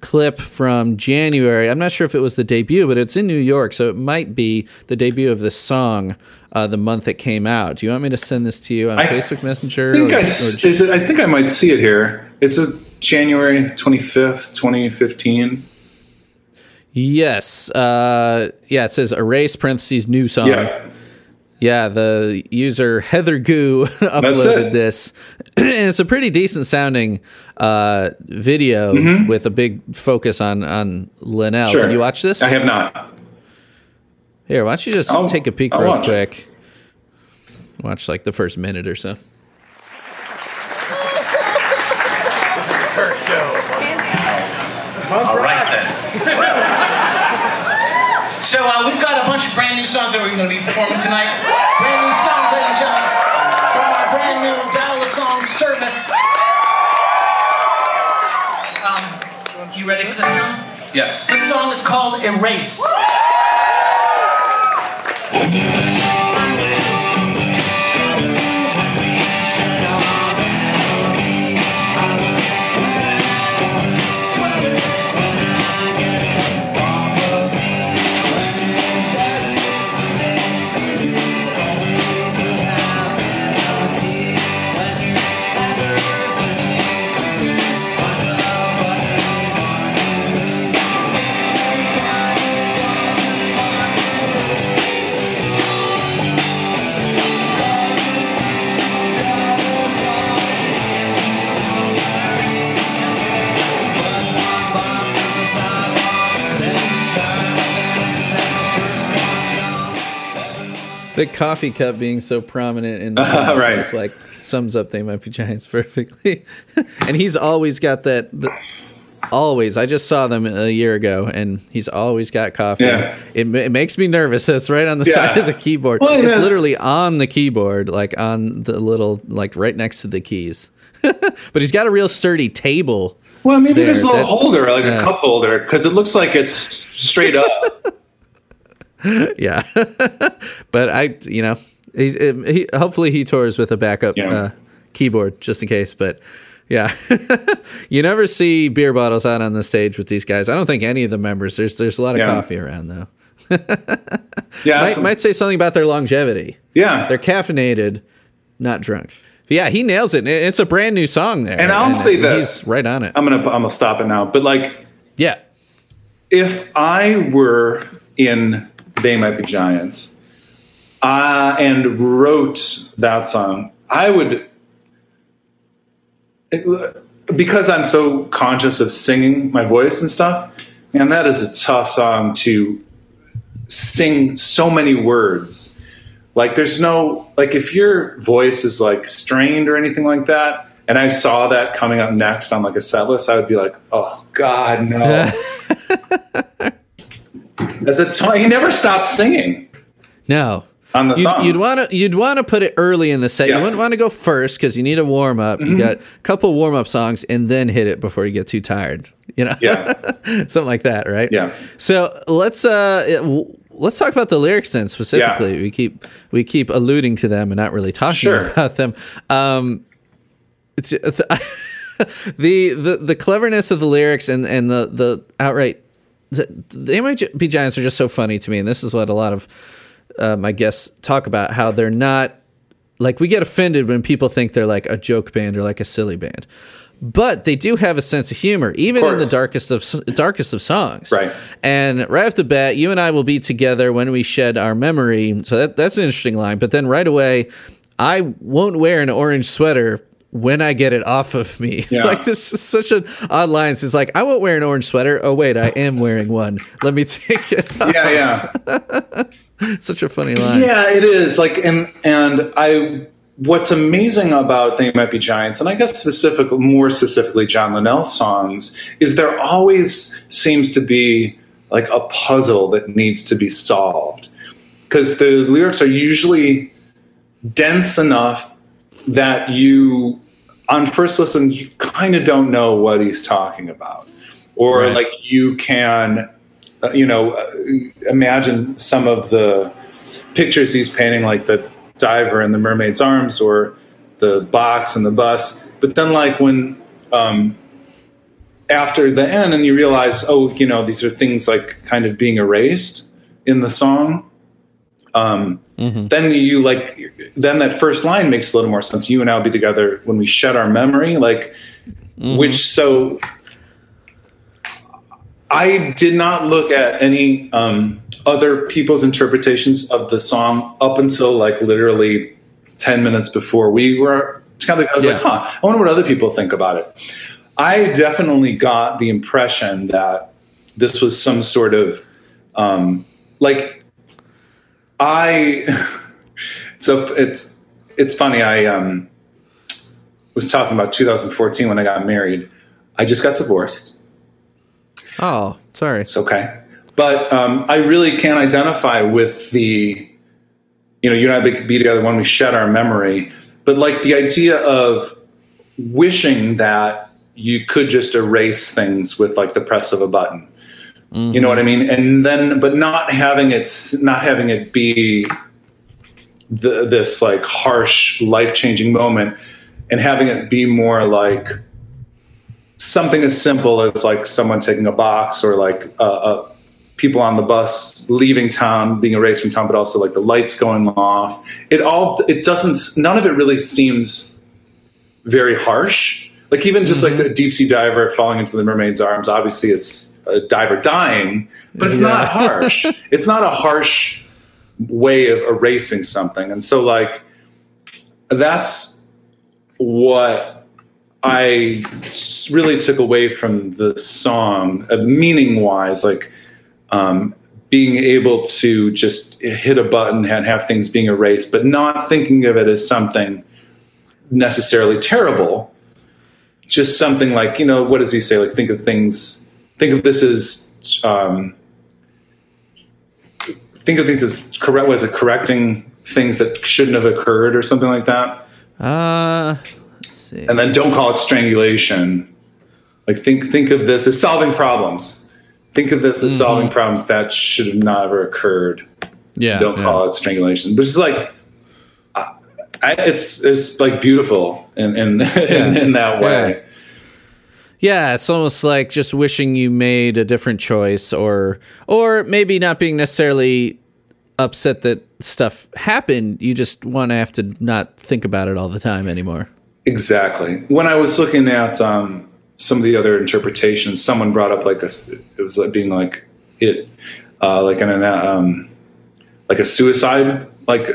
clip from January. I'm not sure if it was the debut, but it's in New York, so it might be the debut of this song, the month it came out. Do you want me to send this to you on Facebook Messenger? I think I might see it here. It's January 25th, 2015. Yes. It says erase parentheses new song. Yeah, the user Heather Goo uploaded this. And it's a pretty decent sounding video with a big focus on Linnell. Sure. Did you watch this? I have not. Here, why don't you just take a peek real quick. Watch like the first minute or so. This is her show. All right then. Well, so we've got a bunch of brand new songs that we're going to be performing tonight. Brand new songs, ladies and gentlemen, from our brand new dial-a-song service. You ready for this, John? Yes. This song is called Erase. The coffee cup being so prominent in the film right. Just like sums up They Might Be Giants perfectly. And he's always got that. Always. I just saw them a year ago, and he's always got coffee. Yeah. It makes me nervous. That's right on the side of the keyboard. Well, it's literally on the keyboard, like on the little, like right next to the keys. But he's got a real sturdy table. Well, maybe there's a little holder, like a cup holder, because it looks like it's straight up. Yeah, but I, you know, he hopefully he tours with a backup keyboard just in case. But yeah, you never see beer bottles out on the stage with these guys. I don't think any of the members. There's a lot of coffee around though. Yeah, might say something about their longevity. Yeah, they're caffeinated, not drunk. Yeah, he nails it. It's a brand new song there, and I'll say this: he's right on it. I'm gonna stop it now. But like, yeah, if I were in They Might Be Giants, and wrote that song, I would, because I'm so conscious of singing my voice and stuff, and that is a tough song to sing so many words. Like there's no, like if your voice is like strained or anything like that, and I saw that coming up next on like a set list, I would be like, oh God, no. As a he never stopped singing. No, on the song you'd want to put it early in the set. Yeah. You wouldn't want to go first because you need a warm up. Mm-hmm. You got a couple warm up songs and then hit it before you get too tired. You know, something like that, right? Yeah. So let's talk about the lyrics then specifically. Yeah. We keep alluding to them and not really talking about them. The cleverness of the lyrics and the outright. They Might Be Giants are just so funny to me, and this is what a lot of my guests talk about, how they're not, like, we get offended when people think they're like a joke band or like a silly band, but they do have a sense of humor, even in the darkest of songs. Right. And right off the bat, you and I will be together when we shed our memory. So that's an interesting line. But then right away, I won't wear an orange sweater when I get it off of me. Yeah. Like this is such an odd line. So it's like, I won't wear an orange sweater. Oh wait, I am wearing one. Let me take it off. Yeah. Such a funny line. Yeah, it is. Like, and what's amazing about They Might Be Giants, and I guess more specifically John Linnell's songs, is there always seems to be like a puzzle that needs to be solved. Because the lyrics are usually dense enough that you, on first listen, you kind of don't know what he's talking about. Or like you can, imagine some of the pictures he's painting, like the diver in the mermaid's arms or the box and the bus. But then like when, after the end and you realize, these are things like kind of being erased in the song. Then you then that first line makes a little more sense. You and I will be together when we shed our memory, like, which, so I did not look at any, other people's interpretations of the song up until like literally 10 minutes before we were together. I was like, I wonder what other people think about it. I definitely got the impression that this was some sort of, it's funny. I was talking about 2014 when I got married. I just got divorced. Oh, sorry. It's okay. But I really can identify with the, you and I be together when we shed our memory. But like the idea of wishing that you could just erase things with like the press of a button. Mm-hmm. You know what I mean? And then, but not having it be this like harsh, life-changing moment, and having it be more like something as simple as like someone taking a box, or like people on the bus leaving town, being erased from town, but also like the lights going off. None of it really seems very harsh. Like even just like the deep sea diver falling into the mermaid's arms, obviously it's a diver dying, but it's not harsh. It's not a harsh way of erasing something. And so like, that's what I really took away from the song, meaning wise, like being able to just hit a button and have things being erased, but not thinking of it as something necessarily terrible. Just something like, you know, what does he say? Like, think of things as correct. Was it correcting things that shouldn't have occurred or something like that? Let's see. And then don't call it strangulation. Like think of this as solving problems. Think of this as solving problems that should have never occurred. Yeah. Don't call it strangulation. But it's like, it's like beautiful in that way. Yeah, it's almost like just wishing you made a different choice, or maybe not being necessarily upset that stuff happened. You just want to have to not think about it all the time anymore. Exactly. When I was looking at some of the other interpretations, someone brought up it was like a suicide. Like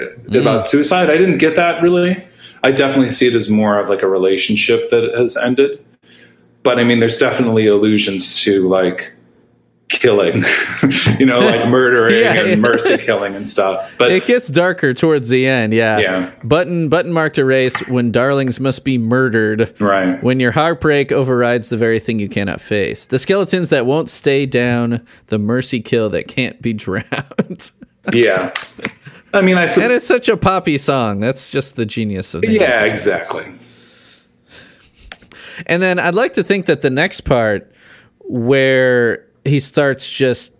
about suicide, I didn't get that really. I definitely see it as more of like a relationship that has ended. But I mean, there's definitely allusions to like killing, you know, like murdering and mercy killing and stuff. But it gets darker towards the end. Yeah. Yeah. Button marked erase when darlings must be murdered. Right. When your heartbreak overrides the very thing you cannot face. The skeletons that won't stay down. The mercy kill that can't be drowned. Yeah. I mean, and it's such a poppy song. That's just the genius of it. Yeah, exactly. And then I'd like to think that the next part, where he starts just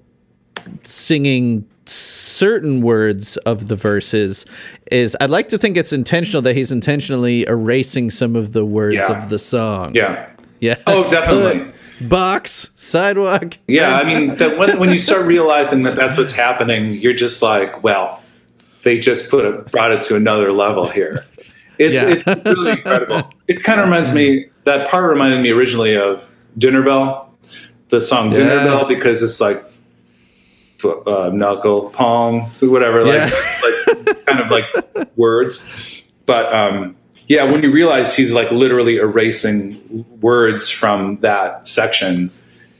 singing certain words of the verses, is I'd like to think it's intentional, that he's intentionally erasing some of the words of the song. Yeah. Yeah. Oh, definitely. Box, sidewalk. Yeah, I mean, that when you start realizing that that's what's happening, you're just like, well, they just brought it to another level here. It's really incredible. It kind of reminds me, that part reminded me originally of Dinner Bell, the song Dinner Bell, because it's like knuckle, palm, whatever, like kind of like words. But when you realize he's like literally erasing words from that section,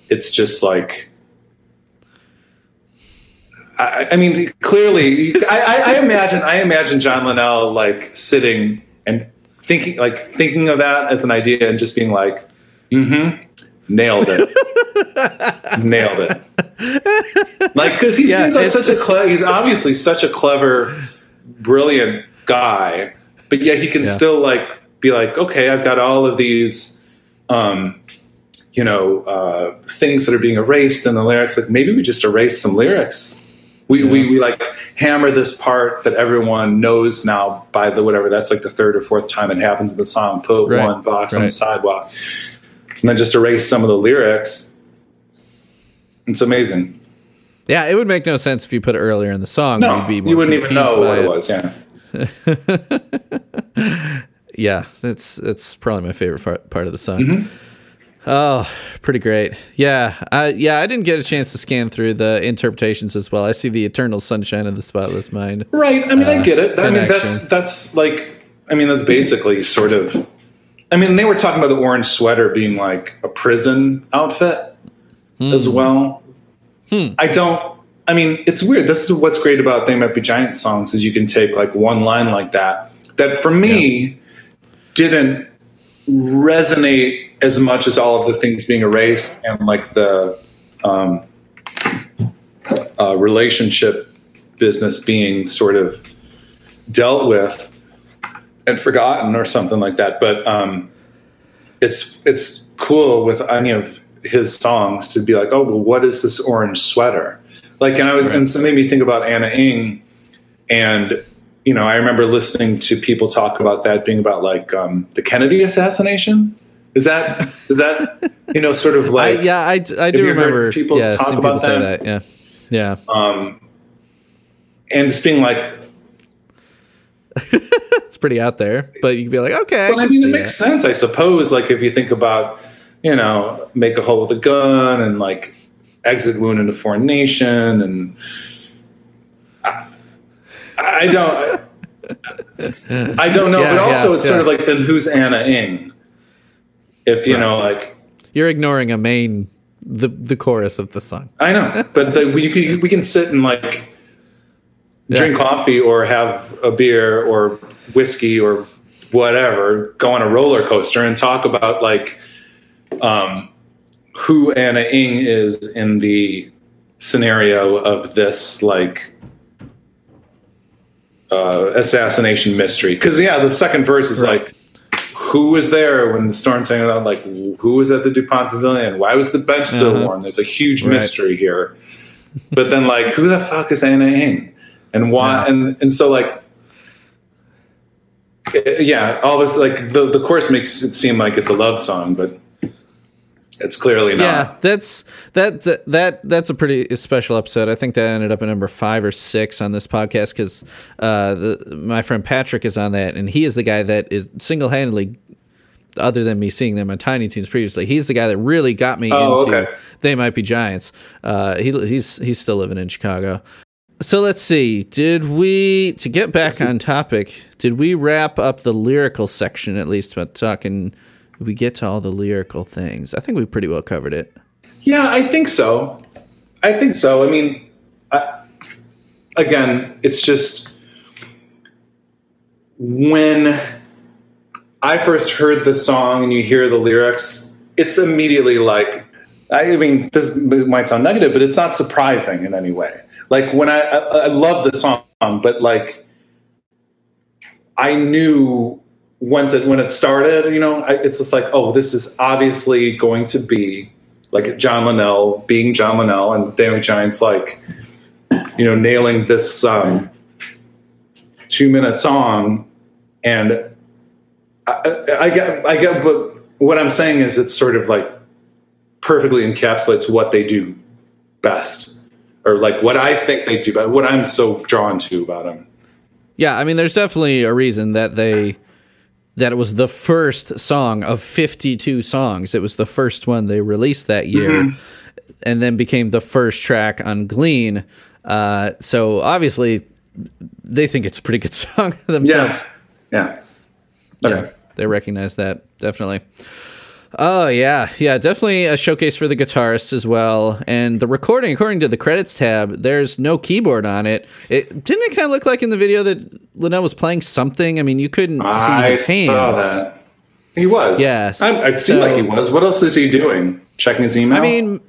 it's just like, I mean, clearly, I imagine John Linnell like sitting and thinking of that as an idea and just being like, mm-hmm, nailed it. Nailed it. Like, because he seems like he's obviously such a clever, brilliant guy, but yet he can still like be like, okay, I've got all of these, you know, things that are being erased in the lyrics. Like, maybe we just erase some lyrics. We like hammer this part that everyone knows now by the whatever. That's like the third or fourth time it happens in the song. Put one box on the sidewalk, and then just erase some of the lyrics. It's amazing. Yeah, it would make no sense if you put it earlier in the song. No, you wouldn't even know what it was. Yeah, yeah. That's probably my favorite part of the song. Mm-hmm. Oh, pretty great. Yeah. I didn't get a chance to scan through the interpretations as well. I see the eternal sunshine of the spotless mind. Right. I mean, I get it. Connection. I mean, that's like, I mean, that's basically sort of, I mean, they were talking about the orange sweater being like a prison outfit as well. It's weird. This is what's great about They Might Be Giant songs, is you can take like one line like that for me didn't resonate as much as all of the things being erased and like the relationship business being sort of dealt with and forgotten or something like that. But it's cool with any of his songs to be like, oh, well, what is this orange sweater? Like, and I was, and so it made me think about Anna Ng. And, you know, I remember listening to people talk about that being about like the Kennedy assassination. Is that, you know, sort of like, I do remember people talk about that. Yeah. And just being like, it's pretty out there, but you can be like, okay. Well, I mean, it makes sense, I suppose. Like, if you think about, you know, make a hole with a gun and like exit wound into foreign nation, and I don't know. But also, it's sort of like, then who's Anna Ng? If you know, like, you're ignoring a main the chorus of the song. I know, but we can sit and like. Drink coffee or have a beer or whiskey or whatever, go on a roller coaster and talk about like who Anna Ng is in the scenario of this like assassination mystery. Because the second verse is like, who was there when the storm sang out? Like, who was at the DuPont Pavilion? Why was the bench still warm? There's a huge mystery here. But then like, who the fuck is Anna Ng? And why? Yeah. And so like, all this, like the chorus makes it seem like it's a love song, but it's clearly not. Yeah, that's a pretty special episode. I think that ended up at number 5 or 6 on this podcast because my friend Patrick is on that, and he is the guy that is single-handedly, other than me seeing them on Tiny Toons previously, he's the guy that really got me into They Might Be Giants. He's still living in Chicago. So let's see, did we wrap up the lyrical section at least about talking, we get to all the lyrical things? I think we pretty well covered it. Yeah, I think so. I mean, again, it's just when I first heard the song and you hear the lyrics, it's immediately like, I mean, this might sound negative, but it's not surprising in any way. Like when I love the song, but like I knew when it started, you know, it's just like, oh, this is obviously going to be like John Linnell being John Linnell and They Might Be Giants, like, you know, nailing this 2-minute song. And I get, but what I'm saying is it's sort of like perfectly encapsulates what they do best. Or like what I think they do, but what I'm so drawn to about them. Yeah, I mean, there's definitely a reason that it was the first song of 52 songs. It was the first one they released that year, and then became the first track on Glean. So obviously, they think it's a pretty good song themselves. Yeah. Okay. Yeah, they recognize that definitely. Oh, yeah, definitely a showcase for the guitarists as well. And the recording, according to the credits tab, there's no keyboard on it. Didn't it kind of look like in the video that Linnell was playing something? I mean, you couldn't see his hands. I saw that. He was. Yes. It seemed like he was. What else is he doing? Checking his email? I mean,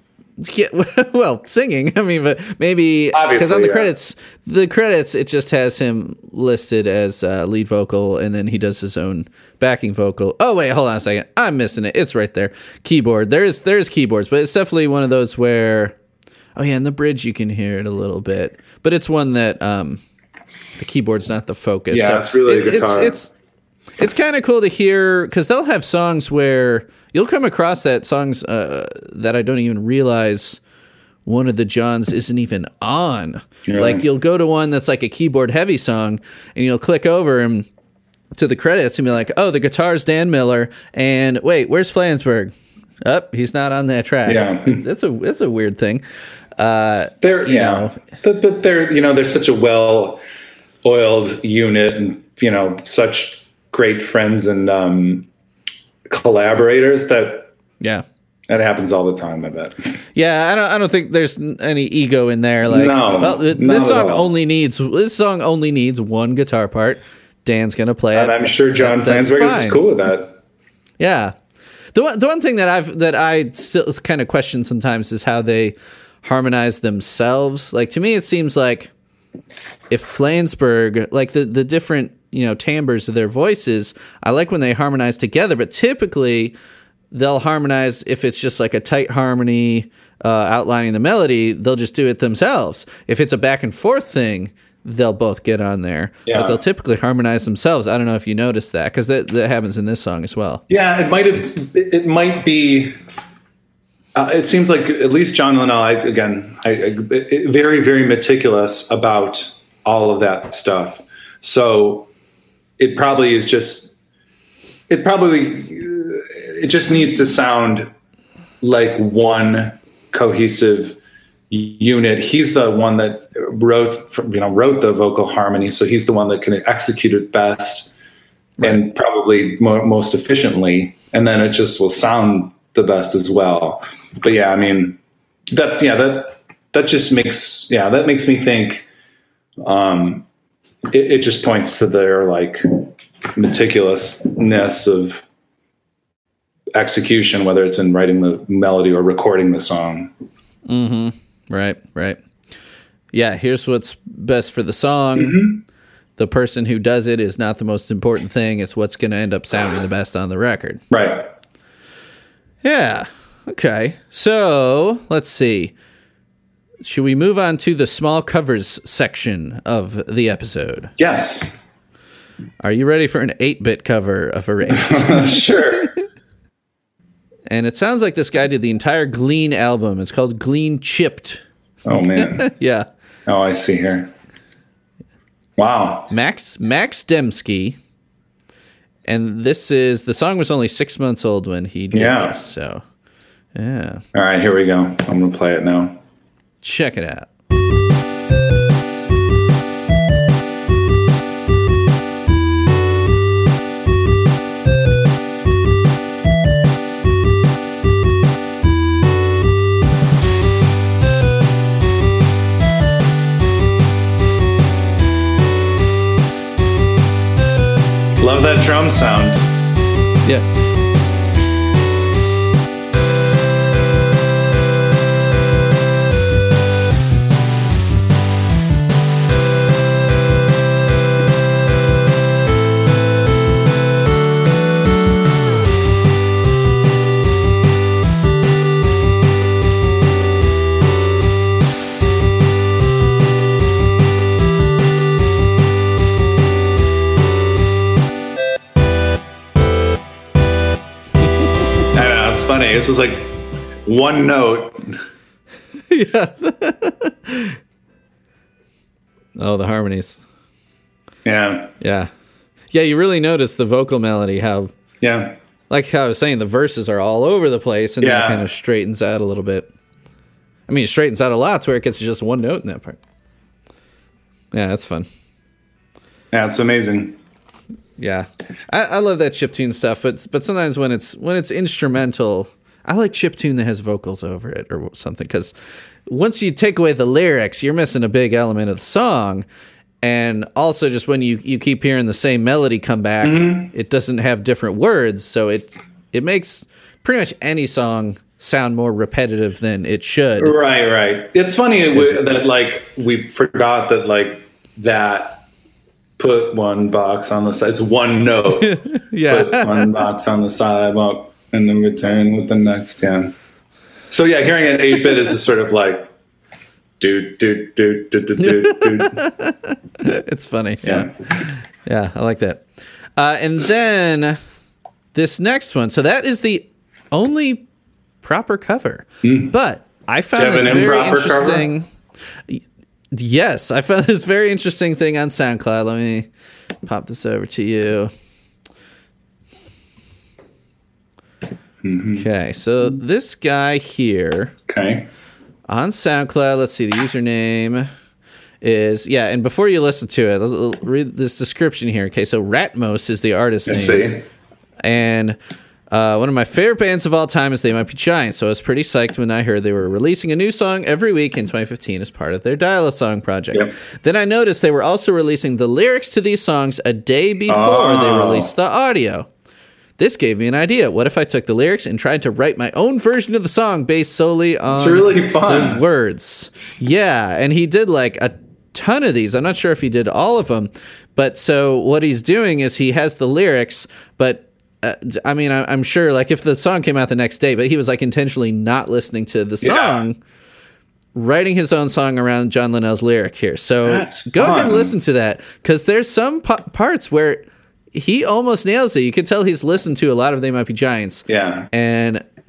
yeah, well, singing. I mean, but maybe because on the credits, it just has him listed as lead vocal, and then he does his own backing vocal. Oh wait, hold on a second. I'm missing it. It's right there. Keyboard. There's keyboards, but it's definitely one of those where, in the bridge you can hear it a little bit, but it's one that the keyboard's not the focus. Yeah, so it's really a guitar. It's kind of cool to hear because they'll have songs where you'll come across that songs that I don't even realize one of the Johns isn't even on. Yeah. Like you'll go to one that's like a keyboard heavy song and you'll click over and to the credits and be like, oh, the guitar's Dan Miller. And wait, where's Flansburgh? Oh, he's not on that track. Yeah. That's a weird thing. But they're such a well-oiled unit and, you know, such great friends and collaborators that happens all the time, I bet. Yeah, I don't think there's any ego in there. Like, this song only needs one guitar part. Dan's gonna play it. And I'm sure John Flansburgh is cool with that. Yeah, the one thing that I still kind of question sometimes is how they harmonize themselves. Like to me, it seems like if Flansburgh, like the different, you know, timbres of their voices, I like when they harmonize together, but typically they'll harmonize. If it's just like a tight harmony outlining the melody, they'll just do it themselves. If it's a back and forth thing, they'll both get on there. Yeah. But they'll typically harmonize themselves. I don't know if you noticed that, because that happens in this song as well. Yeah, it might be... it seems like at least John Linnell, very, very meticulous about all of that stuff. So it just needs to sound like one cohesive unit. He's the one that wrote the vocal harmony. So he's the one that can execute it best, right, and probably most efficiently. And then it just will sound the best as well. But yeah, I mean, that makes me think, it just points to their like meticulousness of execution, whether it's in writing the melody or recording the song. Mm-hmm. Right. Yeah. Here's what's best for the song. Mm-hmm. The person who does it is not the most important thing. It's what's going to end up sounding the best on the record. Right. Yeah. Okay. So let's see. Should we move on to the small covers section of the episode? Yes. Are you ready for an 8-bit cover of Erase? Sure. And it sounds like this guy did the entire Glean album. It's called Glean Chipped. Oh, man. Yeah. Oh, I see here. Wow. Max Dembski. And the song was only 6 months old when he did this. So, yeah. All right, here we go. I'm going to play it now. Check it out. Love that drum sound. Yeah. This was like one note. Yeah. Oh, the harmonies. Yeah. Yeah. Yeah, you really notice the vocal melody, how... Yeah. Like I was saying, the verses are all over the place, and then it kind of straightens out a little bit. I mean, it straightens out a lot to where it gets just one note in that part. Yeah, that's fun. Yeah, it's amazing. Yeah. I love that chiptune stuff, but sometimes when it's instrumental... I like chiptune that has vocals over it or something, because once you take away the lyrics, you're missing a big element of the song. And also just when you keep hearing the same melody come back, mm-hmm. It doesn't have different words. So it makes pretty much any song sound more repetitive than it should. Right. It's funny that like we forgot that like that put one box on the side. It's one note. Yeah. Put one box on the sidewalk. And then return with the next 10. So yeah, hearing an 8-bit is sort of like do do do do do do. It's funny. Yeah, I like that. And then this next one. So that is the only proper cover. Mm. But I found this very interesting. Cover? Yes, I found this very interesting thing on SoundCloud. Let me pop this over to you. Mm-hmm. Okay, so this guy here, on SoundCloud, let's see, the username is, and before you listen to it, I'll read this description here. Okay, so Ratmos is the artist name. And one of my favorite bands of all time is They Might Be Giants, so I was pretty psyched when I heard they were releasing a new song every week in 2015 as part of their Dial-A-Song project. Yep. Then I noticed they were also releasing the lyrics to these songs a day before they released the audio. This gave me an idea. What if I took the lyrics and tried to write my own version of the song based solely on the words? Yeah, and he did like a ton of these. I'm not sure if he did all of them, but so what he's doing is he has the lyrics, but I mean, I'm sure, like, if the song came out the next day, but he was, like, intentionally not listening to the song, writing his own song around John Linnell's lyric here. So That's fun. Go ahead and listen to that, because there's some parts where he almost nails it. You can tell he's listened to a lot of They Might Be Giants. Yeah.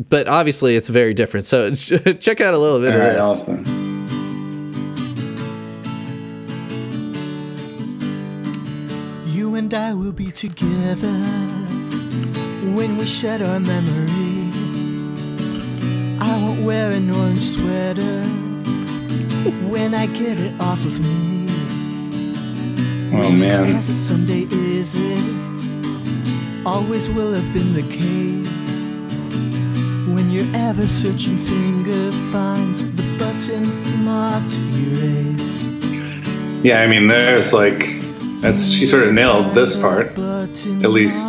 But obviously it's very different. So check out a little bit of this. Awesome. You and I will be together. When we shed our memory, I won't wear an orange sweater when I get it off of me. Oh, man. Someday is it? Always will have been the case. When your ever-searching finger finds the button marked erase. Yeah, I mean, there's like... She sort of nailed this part, at least.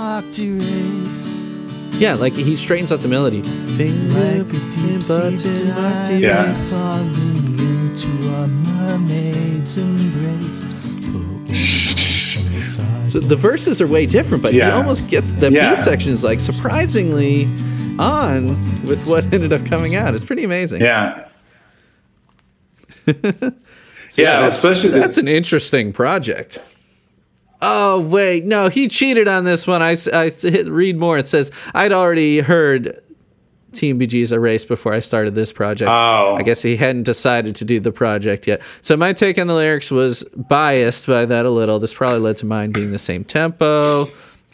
Yeah, like he straightens out the melody. So the verses are way different, but he almost gets the B section is like surprisingly on with what ended up coming out. It's pretty amazing. Yeah. Especially that's an interesting project. Oh, wait, no, he cheated on this one. I hit read more. It says, I'd already heard TMBG's Erase before I started this project. Oh. I guess he hadn't decided to do the project yet. So my take on the lyrics was biased by that a little. This probably led to mine being the same tempo.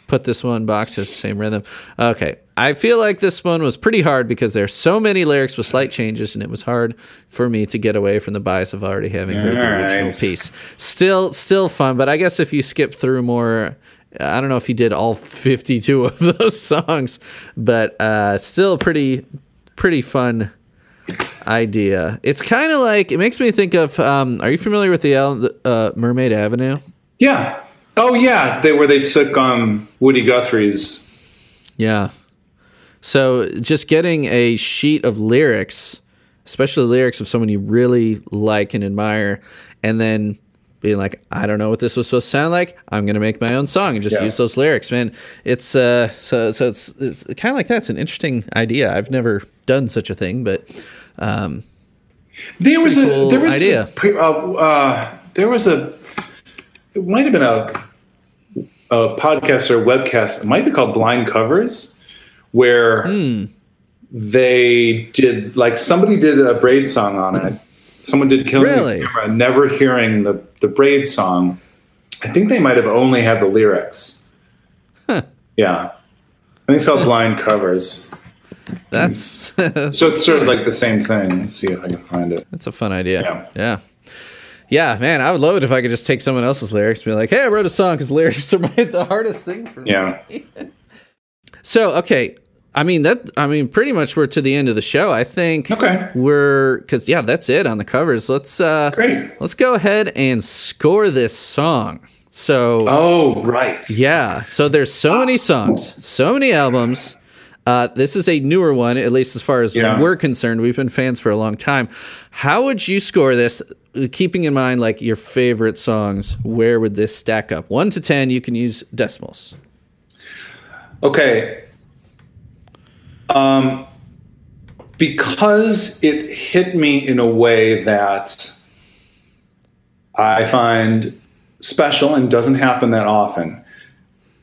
Put this one box has the same rhythm. Okay, I feel like this one was pretty hard because there's so many lyrics with slight changes, and it was hard for me to get away from the bias of already having heard the original piece. Still fun, but I guess if you skip through more, I don't know if you did all 52 of those songs, but still pretty fun idea. It's kind of like it makes me think of. Are you familiar with the Mermaid Avenue? Yeah. Oh, yeah, where they took Woody Guthrie's. Yeah. So just getting a sheet of lyrics, especially lyrics of someone you really like and admire, and then being like, I don't know what this was supposed to sound like. I'm going to make my own song and just use those lyrics, man. It's so it's kind of like that. It's an interesting idea. I've never done such a thing, but it might have been a podcast or a webcast. It might be called Blind Covers, where they did, like, somebody did a Braid song on it. Someone did Kill Me on Camera, never hearing the Braid song. I think they might have only had the lyrics. Huh. Yeah. I think it's called Blind Covers. That's so it's sort of like the same thing. Let's see if I can find it. That's a fun idea. Yeah. Yeah, man, I would love it if I could just take someone else's lyrics and be like, hey, I wrote a song because lyrics are the hardest thing for me. Yeah. So, okay, I mean, pretty much we're to the end of the show. I think that's it on the covers. Let's go ahead and score this song. So, yeah. So there's so many songs, so many albums. This is a newer one, at least as far as we're concerned. We've been fans for a long time. How would you score this? Keeping in mind, like, your favorite songs, where would this stack up? 1 to 10, you can use decimals. Okay. Because it hit me in a way that I find special and doesn't happen that often,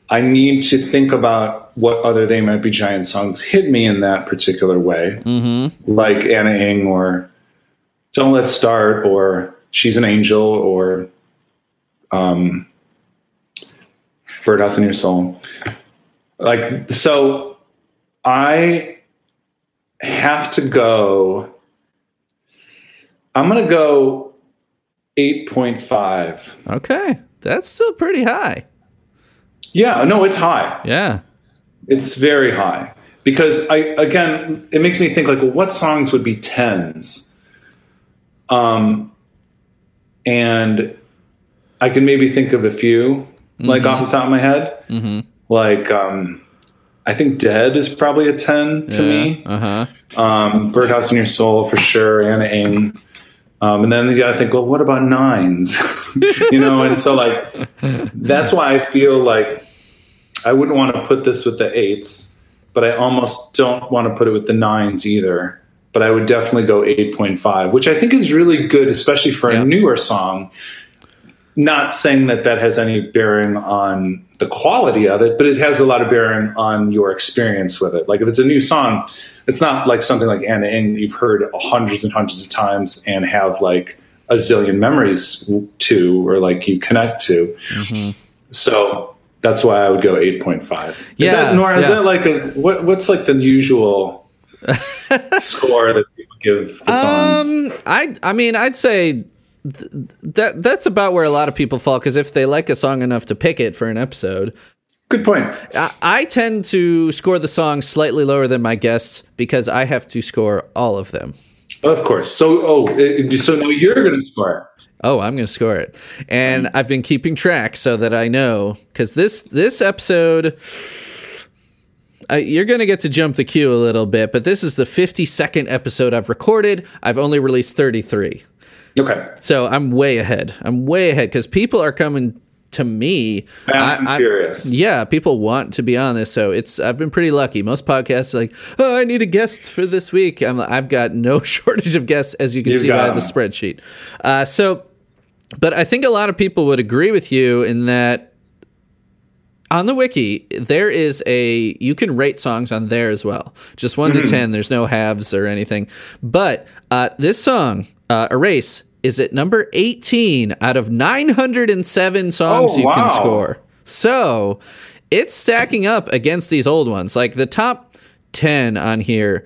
I need to think about what other They Might Be Giant songs hit me in that particular way, like Anna Ng or Don't Let's Start or She's an Angel or Birdhouse in Your Soul. Like, so I have to go, I'm going to go 8.5. Okay. That's still pretty high. Yeah, no, it's high. Yeah. It's very high. Because it makes me think, like, well, what songs would be 10s? And I can maybe think of a few, like, off the top of my head. Mm-hmm. Like, I think Dead is probably a 10 to me. Uh-huh. Birdhouse in Your Soul, for sure, Anna Ng. And then you got to think, well, what about 9s? And so, like, that's why I feel like I wouldn't want to put this with the 8s, but I almost don't want to put it with the 9s either. But I would definitely go 8.5, which I think is really good, especially for a newer song. Not saying that that has any bearing on the quality of it, but it has a lot of bearing on your experience with it. Like if it's a new song, it's not like something like Anna Ng you've heard hundreds and hundreds of times and have like a zillion memories to, or like you connect to. Mm-hmm. So that's why I would go 8.5. Yeah. Is that, Nora, is that like a, what's like the usual score that people give the songs? I mean, I'd say that's about where a lot of people fall, because if they like a song enough to pick it for an episode. Good point. I tend to score the song slightly lower than my guests because I have to score all of them. Of course. So now you're going to score it. Oh, I'm going to score it. And I've been keeping track so that I know, because this episode, you're going to get to jump the queue a little bit, but this is the 52nd episode I've recorded. I've only released 33. Okay. So I'm way ahead. Because people are coming to me. Fast and furious. Yeah, people want to be on this. So I've been pretty lucky. Most podcasts are like, oh, I need a guest for this week. I've got no shortage of guests, as you can see by the spreadsheet. But I think a lot of people would agree with you in that on the wiki, there is you can rate songs on there as well. Just 1 to 10. There's no halves or anything. But this song, Erase, is at number 18 out of 907 songs you can score. So it's stacking up against these old ones. Like the top 10 on here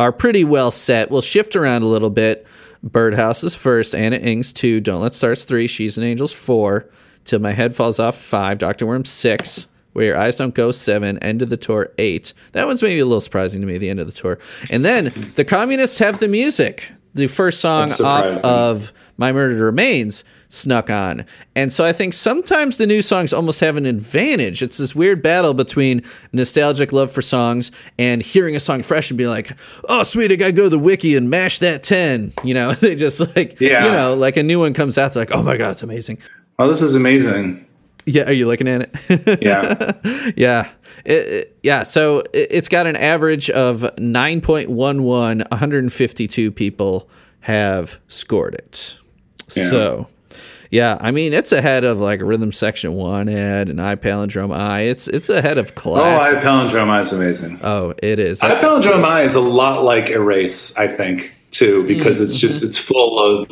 are pretty well set. We'll shift around a little bit. Birdhouse is first. Anna Ng's 2. Don't Let Stars 3. She's an Angel's 4. Till My Head Falls Off 5. Dr. Worm 6. Where Your Eyes Don't Go 7, End of the Tour 8. That one's maybe a little surprising to me, the End of the Tour. And then The Communists Have the Music, the first song off of My Murder Remains, snuck on. And so I think sometimes the new songs almost have an advantage. It's this weird battle between nostalgic love for songs and hearing a song fresh and be like, oh, sweet, I gotta go to the wiki and mash that 10. You know, they just like, you know, like a new one comes out, they're like, oh my God, it's amazing. Oh, this is amazing. Yeah, are you looking at it? Yeah. Yeah, so it's got an average of 9.11. 152 people have scored it. Yeah. So, yeah, I mean, it's ahead of, like, Rhythm Section 1 ad and I Palindrome I. It's ahead of classics. Oh, I Palindrome I is amazing. Oh, it is. I Palindrome I is a lot like Erase, I think, too, because it's just, it's full of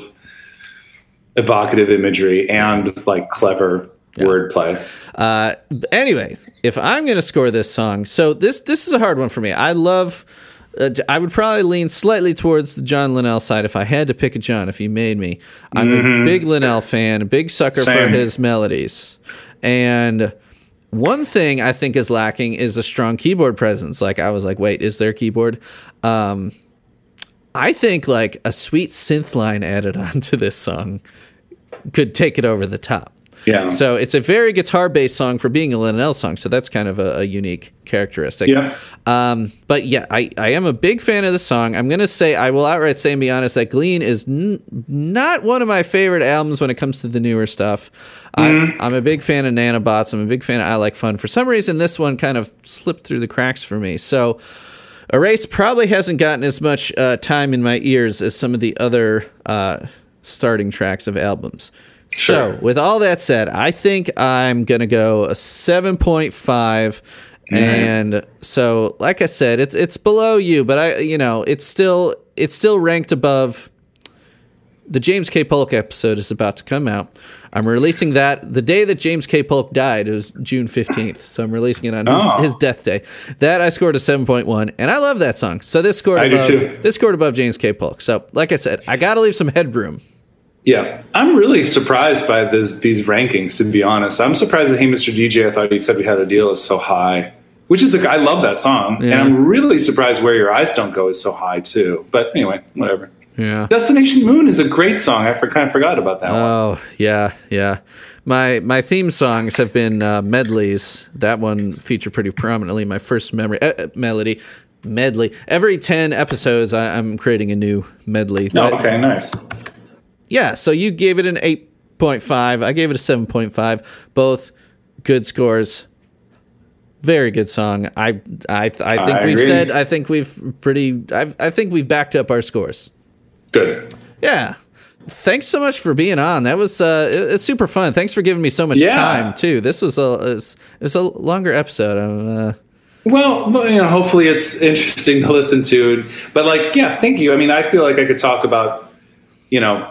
evocative imagery and, like, clever wordplay. Anyway, if I'm going to score this song, so this is a hard one for me. I would probably lean slightly towards the John Linnell side if I had to pick a John, if you made me. I'm a big Linnell fan, a big sucker for his melodies. And one thing I think is lacking is a strong keyboard presence. Like, I was like, wait, is there a keyboard? I think, like, a sweet synth line added onto this song could take it over the top. Yeah. So it's a very guitar-based song for being a Linnell song, so that's kind of a unique characteristic. Yeah. But yeah, I am a big fan of the song. I'm going to say, I will outright say and be honest, that Glean is not one of my favorite albums when it comes to the newer stuff. I'm a big fan of Nanobots. I'm a big fan of I Like Fun. For some reason, this one kind of slipped through the cracks for me. So Erase probably hasn't gotten as much time in my ears as some of the other starting tracks of albums. Sure. So, with all that said, I think I'm going to go a 7.5. Mm-hmm. And so, like I said, it's below you, but it's still ranked above. The James K. Polk episode is about to come out. I'm releasing that the day that James K. Polk died. It was June 15th. So I'm releasing it on his death day. That I scored a 7.1, and I love that song. So this scored above James K. Polk. So, like I said, I got to leave some headroom. Yeah, I'm really surprised by these rankings, to be honest. I'm surprised that Hey Mr. DJ, I thought you said we had a deal, is so high, which is I love that song. Yeah. And I'm really surprised Where Your Eyes Don't Go is so high, too. But anyway, whatever. Yeah. Destination Moon is a great song. I kind of forgot about that one. Oh, yeah. My theme songs have been medleys. That one featured pretty prominently. My first melody. Medley. Every 10 episodes, I'm creating a new medley. Oh, okay, nice. Yeah, so you gave it an 8.5. I gave it a 7.5. Both good scores. Very good song. I think we've backed up our scores. Good. Yeah. Thanks so much for being on. That was it's super fun. Thanks for giving me so much time too. This was it's a longer episode. Well, you know, hopefully it's interesting to listen to. But thank you. I mean, I feel like I could talk about, you know,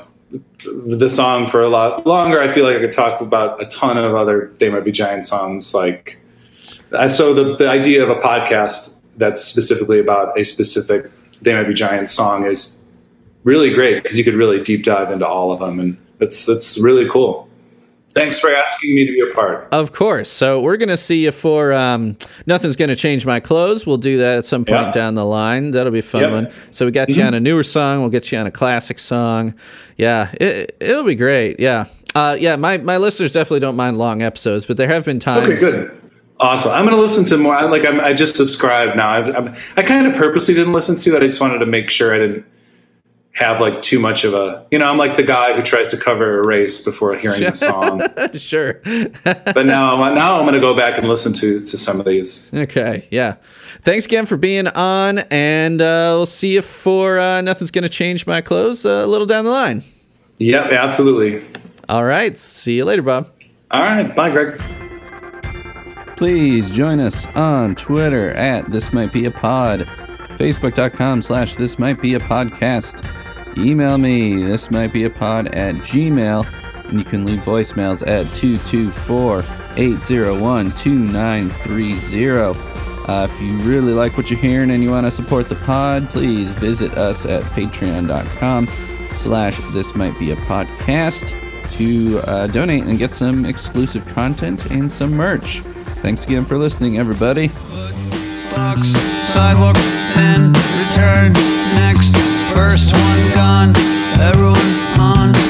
the song for a lot longer. I feel like I could talk about a ton of other They Might Be Giant songs. Like, so the idea of a podcast that's specifically about a specific They Might Be Giant song is really great because you could really deep dive into all of them, and it's really cool. Thanks for asking me to be a part. Of course. So we're going to see you for Nothing's Going to Change My Clothes. We'll do that at some point down the line. That'll be a fun one. So we got you on a newer song. We'll get you on a classic song. Yeah, it'll be great. Yeah. My listeners definitely don't mind long episodes, but there have been times. Okay, good. Awesome. I'm going to listen to more. I just subscribed now. I kind of purposely didn't listen to it. I just wanted to make sure I didn't have too much of a, you know, I'm like the guy who tries to cover a race before hearing a song. Sure. But now I'm going to go back and listen to some of these. Okay. Yeah. Thanks again for being on, and we'll see you for Nothing's Going to Change My Clothes a little down the line. Yep. Absolutely. All right. See you later, Bob. All right. Bye, Greg. Please join us on Twitter at This Might Be a Pod, Facebook.com/This Might Be a Podcast. Email me, thismightbeapod@gmail.com, and you can leave voicemails at 224-801-2930. If you really like what you're hearing and you want to support the pod, please visit us at patreon.com/This Might Be a Podcast to donate and get some exclusive content and some merch. Thanks again for listening, everybody. Box, sidewalk, and return next. First one gone, everyone on.